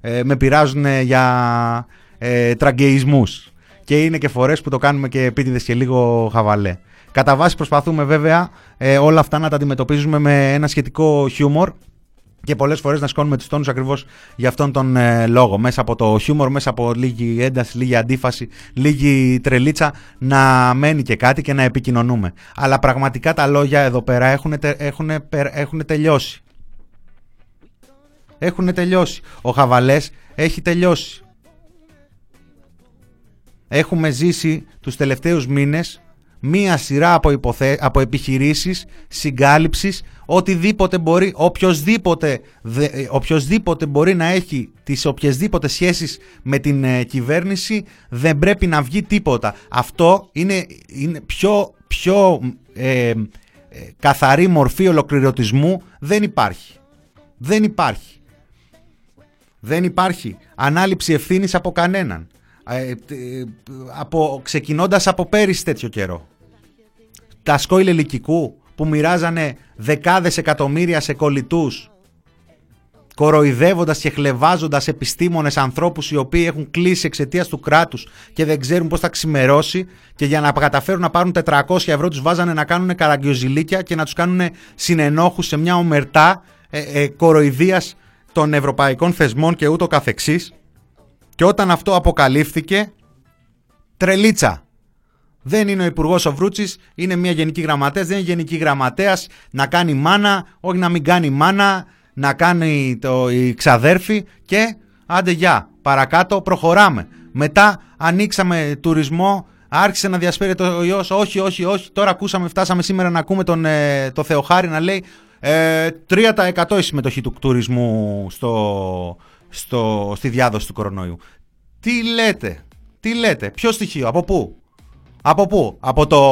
ε, με πειράζουν για ε, τραγκεϊσμούς. Και είναι και φορές που το κάνουμε και επίτηδες και λίγο χαβαλέ. Κατά βάση προσπαθούμε βέβαια ε, όλα αυτά να τα αντιμετωπίζουμε με ένα σχετικό χιούμορ και πολλές φορές να σηκώνουμε τους τόνους ακριβώς για αυτόν τον ε, λόγο. Μέσα από το χιούμορ, μέσα από λίγη ένταση, λίγη αντίφαση, λίγη τρελίτσα να μένει και κάτι και να επικοινωνούμε. Αλλά πραγματικά τα λόγια εδώ πέρα έχουν, τε, έχουν, έχουν τελειώσει. Έχουν τελειώσει. Ο χαβαλές έχει τελειώσει. Έχουμε ζήσει τους τελευταίους μήνες μία σειρά από, υποθε... από επιχειρήσεις, συγκάλυψεις, οτιδήποτε μπορεί, οποιοσδήποτε, δε... οποιοσδήποτε μπορεί να έχει τις οποιασδήποτε σχέσεις με την ε, κυβέρνηση, δεν πρέπει να βγει τίποτα. Αυτό είναι, είναι πιο, πιο ε, ε, καθαρή μορφή ολοκληρωτισμού. Δεν υπάρχει. Δεν υπάρχει. Δεν υπάρχει ανάληψη ευθύνης από κανέναν. Από, ξεκινώντας από πέρυσι τέτοιο καιρό, τα σκόιλ ελικικού που μοιράζανε δεκάδες εκατομμύρια σε κολλητούς, κοροϊδεύοντας και χλευάζοντας επιστήμονες, ανθρώπους οι οποίοι έχουν κλείσει εξαιτίας του κράτους και δεν ξέρουν πώς θα ξημερώσει, και για να καταφέρουν να πάρουν τετρακόσια ευρώ τους βάζανε να κάνουν καραγκιοζηλίκια και να τους κάνουν συνενόχους σε μια ομερτά ε, ε, κοροϊδίας των ευρωπαϊκών θεσμών και ούτω καθεξής. Και όταν αυτό αποκαλύφθηκε, τρελίτσα. Δεν είναι ο υπουργός ο Βρούτσης, είναι μια γενική γραμματέας, δεν είναι γενική γραμματέας, να κάνει μάνα, όχι να μην κάνει μάνα, να κάνει το, η ξαδέρφη και άντε γεια, παρακάτω προχωράμε. Μετά ανοίξαμε τουρισμό, άρχισε να διασπέρει το ιός, όχι, όχι, όχι, τώρα ακούσαμε, φτάσαμε σήμερα να ακούμε τον το Θεοχάρη να λέει ε, τρία τοις εκατό η συμμετοχή του τουρισμού στο... Στο, στη διάδοση του κορονοϊού. Τι λέτε, τι λέτε, ποιο στοιχείο, από πού, από πού, από το,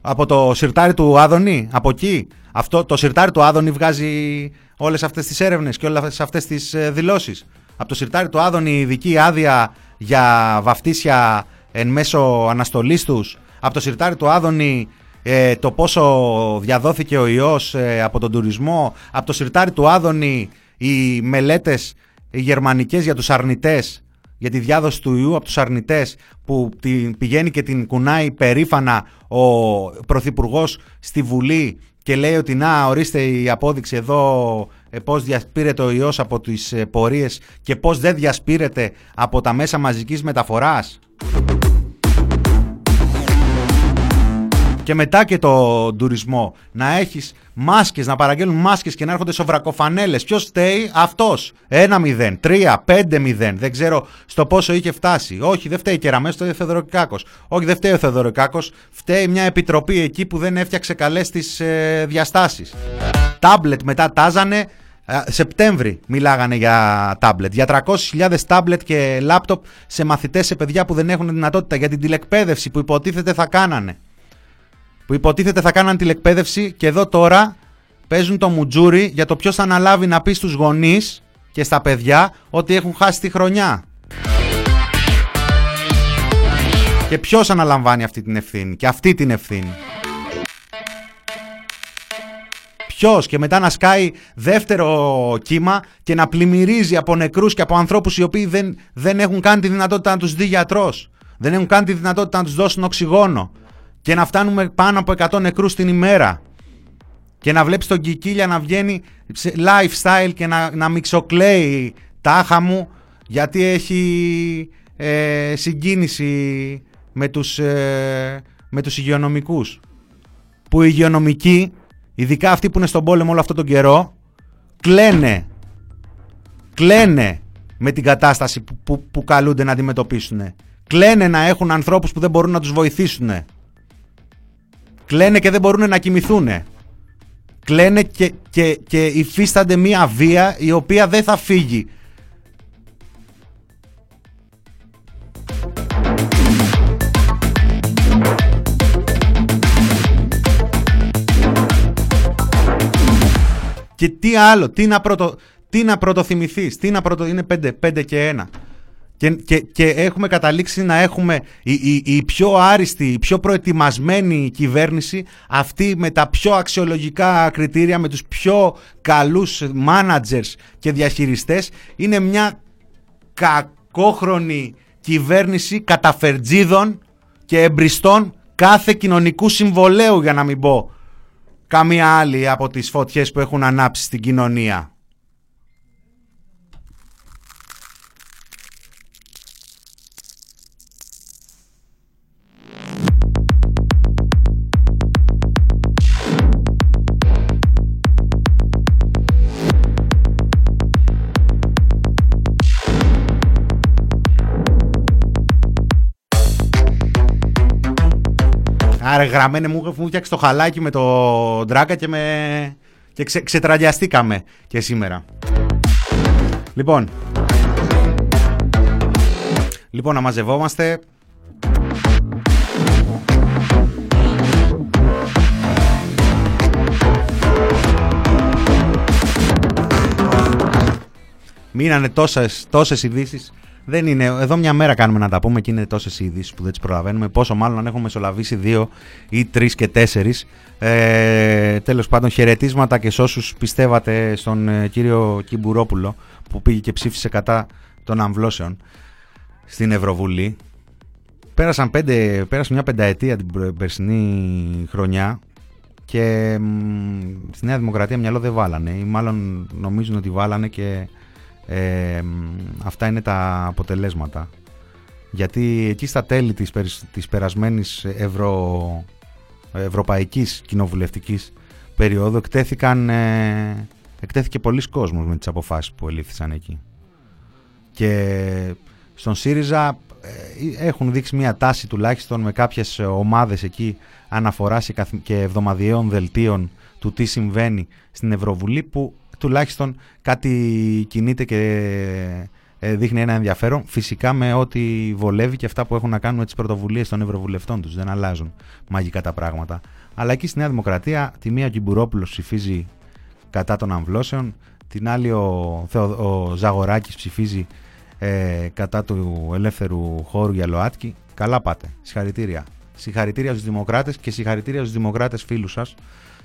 από το σιρτάρι του Άδωνη, από εκεί. Αυτό, το σιρτάρι του Άδωνη βγάζει όλες αυτές τις έρευνες και όλες αυτές τις ε, δηλώσεις. Από το σιρτάρι του Άδωνη ειδική άδεια για βαφτίσια εν μέσω αναστολής τους. Από το σιρτάρι του Άδωνη ε, το πόσο διαδόθηκε ο ιός ε, από τον τουρισμό. Από το σιρτάρι του Άδωνη οι μελέτες οι γερμανικές για τους αρνητές, για τη διάδοση του ιού από τους αρνητές, που την πηγαίνει και την κουνάει περήφανα ο πρωθυπουργός στη Βουλή και λέει ότι να ορίστε η απόδειξη εδώ πώς διασπείρεται ο ιός από τις πορείες και πώς δεν διασπείρεται από τα μέσα μαζικής μεταφοράς. Και μετά και τον τουρισμό. Να έχεις μάσκες, να παραγγέλνουν μάσκες και να έρχονται σοβρακοφανέλες. Ποιος φταίει? Αυτός. ένα μηδέν, τρία, πέντε μηδέν. Δεν ξέρω στο πόσο είχε φτάσει. Όχι, δεν φταίει Κεραμέως, το Θεοδωροκάκος. Όχι, δεν φταίει ο Θεοδωροκάκος. Φταίει μια επιτροπή εκεί που δεν έφτιαξε καλές τις ε, διαστάσεις. Τάμπλετ μετά τάζανε. Σεπτέμβρη μιλάγανε για τάμπλετ, για τριακόσιες χιλιάδες τάμπλετ και λάπτοπ σε μαθητές, σε παιδιά που δεν έχουν δυνατότητα, για την τηλεκπαίδευση που υποτίθεται θα κάνανε. Που υποτίθεται θα κάναν τηλεκπαίδευση, και εδώ τώρα παίζουν το μουτζούρι για το ποιος θα αναλάβει να πει στους γονείς και στα παιδιά ότι έχουν χάσει τη χρονιά. Και ποιος αναλαμβάνει αυτή την ευθύνη και αυτή την ευθύνη. Ποιος? Και μετά να σκάει δεύτερο κύμα και να πλημμυρίζει από νεκρούς και από ανθρώπους οι οποίοι δεν, δεν έχουν καν τη δυνατότητα να τους δει γιατρός. Δεν έχουν καν τη δυνατότητα να τους δώσουν οξυγόνο. Και να φτάνουμε πάνω από εκατό νεκρούς την ημέρα. Και να βλέπεις τον Κικίλια να βγαίνει σε lifestyle και να, να μιξοκλαίει τάχα μου, γιατί έχει ε, συγκίνηση με τους, ε, με τους υγειονομικούς. που οι υγειονομικοί, ειδικά αυτοί που είναι στον πόλεμο όλο αυτόν τον καιρό, κλαίνε, κλαίνε με την κατάσταση που, που, που καλούνται να αντιμετωπίσουν. Κλαίνε να έχουν ανθρώπους που δεν μπορούν να τους βοηθήσουν. Κλαίνε και δεν μπορούν να κοιμηθούν. Κλαίνε και, και, και υφίστανται μία βία η οποία δεν θα φύγει. Και τι άλλο, τι να, πρωτο, τι να πρωτοθυμηθείς, τι να πρωτο, είναι πέντε και ένα. Και, και, και έχουμε καταλήξει να έχουμε η, η, η πιο άριστη, η πιο προετοιμασμένη κυβέρνηση, αυτή με τα πιο αξιολογικά κριτήρια, με τους πιο καλούς managers και διαχειριστές, είναι μια κακόχρονη κυβέρνηση καταφερτζίδων και εμπριστών κάθε κοινωνικού συμβολέου, για να μην πω καμία άλλη από τις φωτιές που έχουν ανάψει στην κοινωνία. Άρα γραμμένε μου, μου φτιάξει το χαλάκι με το ντράκα και, με... και ξε... ξετραγιαστήκαμε και σήμερα. Λοιπόν, λοιπόν να μαζευόμαστε. Μείνανε τόσες, τόσες ειδήσεις. Δεν είναι, εδώ μια μέρα κάνουμε να τα πούμε και είναι τόσες ειδήσεις που δεν τις προλαβαίνουμε. Πόσο μάλλον αν έχουμε μεσολαβήσει δύο ή τρεις και τέσσερις. Ε, τέλος πάντων, χαιρετίσματα και σε όσους πιστεύατε στον ε, κύριο Κιμπουρόπουλο που πήγε και ψήφισε κατά των αμβλώσεων στην Ευρωβουλή. Πέρασαν πέντε, πέρασε μια πενταετία την περσινή χρονιά και ε, ε, στη Νέα Δημοκρατία μυαλό δεν βάλανε ή μάλλον νομίζουν ότι βάλανε και... Ε, αυτά είναι τα αποτελέσματα, γιατί εκεί στα τέλη της, της περασμένης ευρω, ευρωπαϊκής κοινοβουλευτικής περίοδου εκτέθηκαν, ε, εκτέθηκε πολλής κόσμος με τις αποφάσεις που ελήφθησαν εκεί και στον ΣΥΡΙΖΑ ε, έχουν δείξει μια τάση τουλάχιστον με κάποιες ομάδες εκεί αναφοράς και εβδομαδιαίων δελτίων του τι συμβαίνει στην Ευρωβουλή, που τουλάχιστον κάτι κινείται και δείχνει ένα ενδιαφέρον, φυσικά με ό,τι βολεύει και αυτά που έχουν να κάνουν με τις πρωτοβουλίες των ευρωβουλευτών τους. Δεν αλλάζουν μαγικά τα πράγματα. Αλλά εκεί στη Νέα Δημοκρατία τη μία ο Κιμπουρόπουλος ψηφίζει κατά των αμβλώσεων, την άλλη ο, Θεο, ο Ζαγοράκης ψηφίζει ε, κατά του ελεύθερου χώρου για ΛΟΑΤΚΙ. Καλά πάτε, συγχαρητήρια. Συγχαρητήρια στους δημοκράτες και συγχαρητήρια στους δημοκράτες φίλους σας,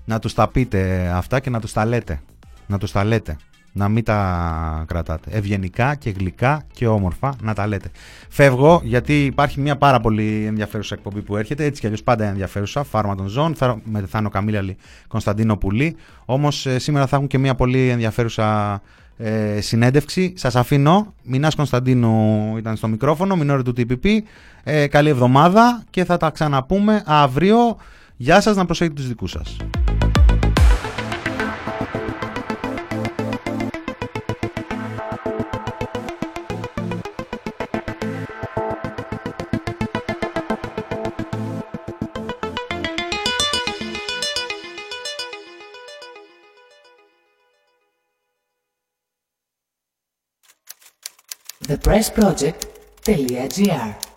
να τους τα πείτε αυτά και να τους τα λέτε. Να τους τα λέτε, να μην τα κρατάτε. Ευγενικά και γλυκά και όμορφα να τα λέτε. Φεύγω γιατί υπάρχει μια πάρα πολύ ενδιαφέρουσα εκπομπή που έρχεται, έτσι κι αλλιώς πάντα ενδιαφέρουσα, Φάρμα των Ζώων, με Θάνο Καμίλαλη, Κωνσταντίνο Πουλή. Όμως σήμερα θα έχουν και μια πολύ ενδιαφέρουσα ε, συνέντευξη. Σας αφήνω. Μινάς Κωνσταντίνου ήταν στο μικρόφωνο, μινόρι του τι πι πι. Ε, καλή εβδομάδα και θα τα ξαναπούμε αύριο. Γεια σας, να προσέχετε τους δικούς σας. the press project dot g r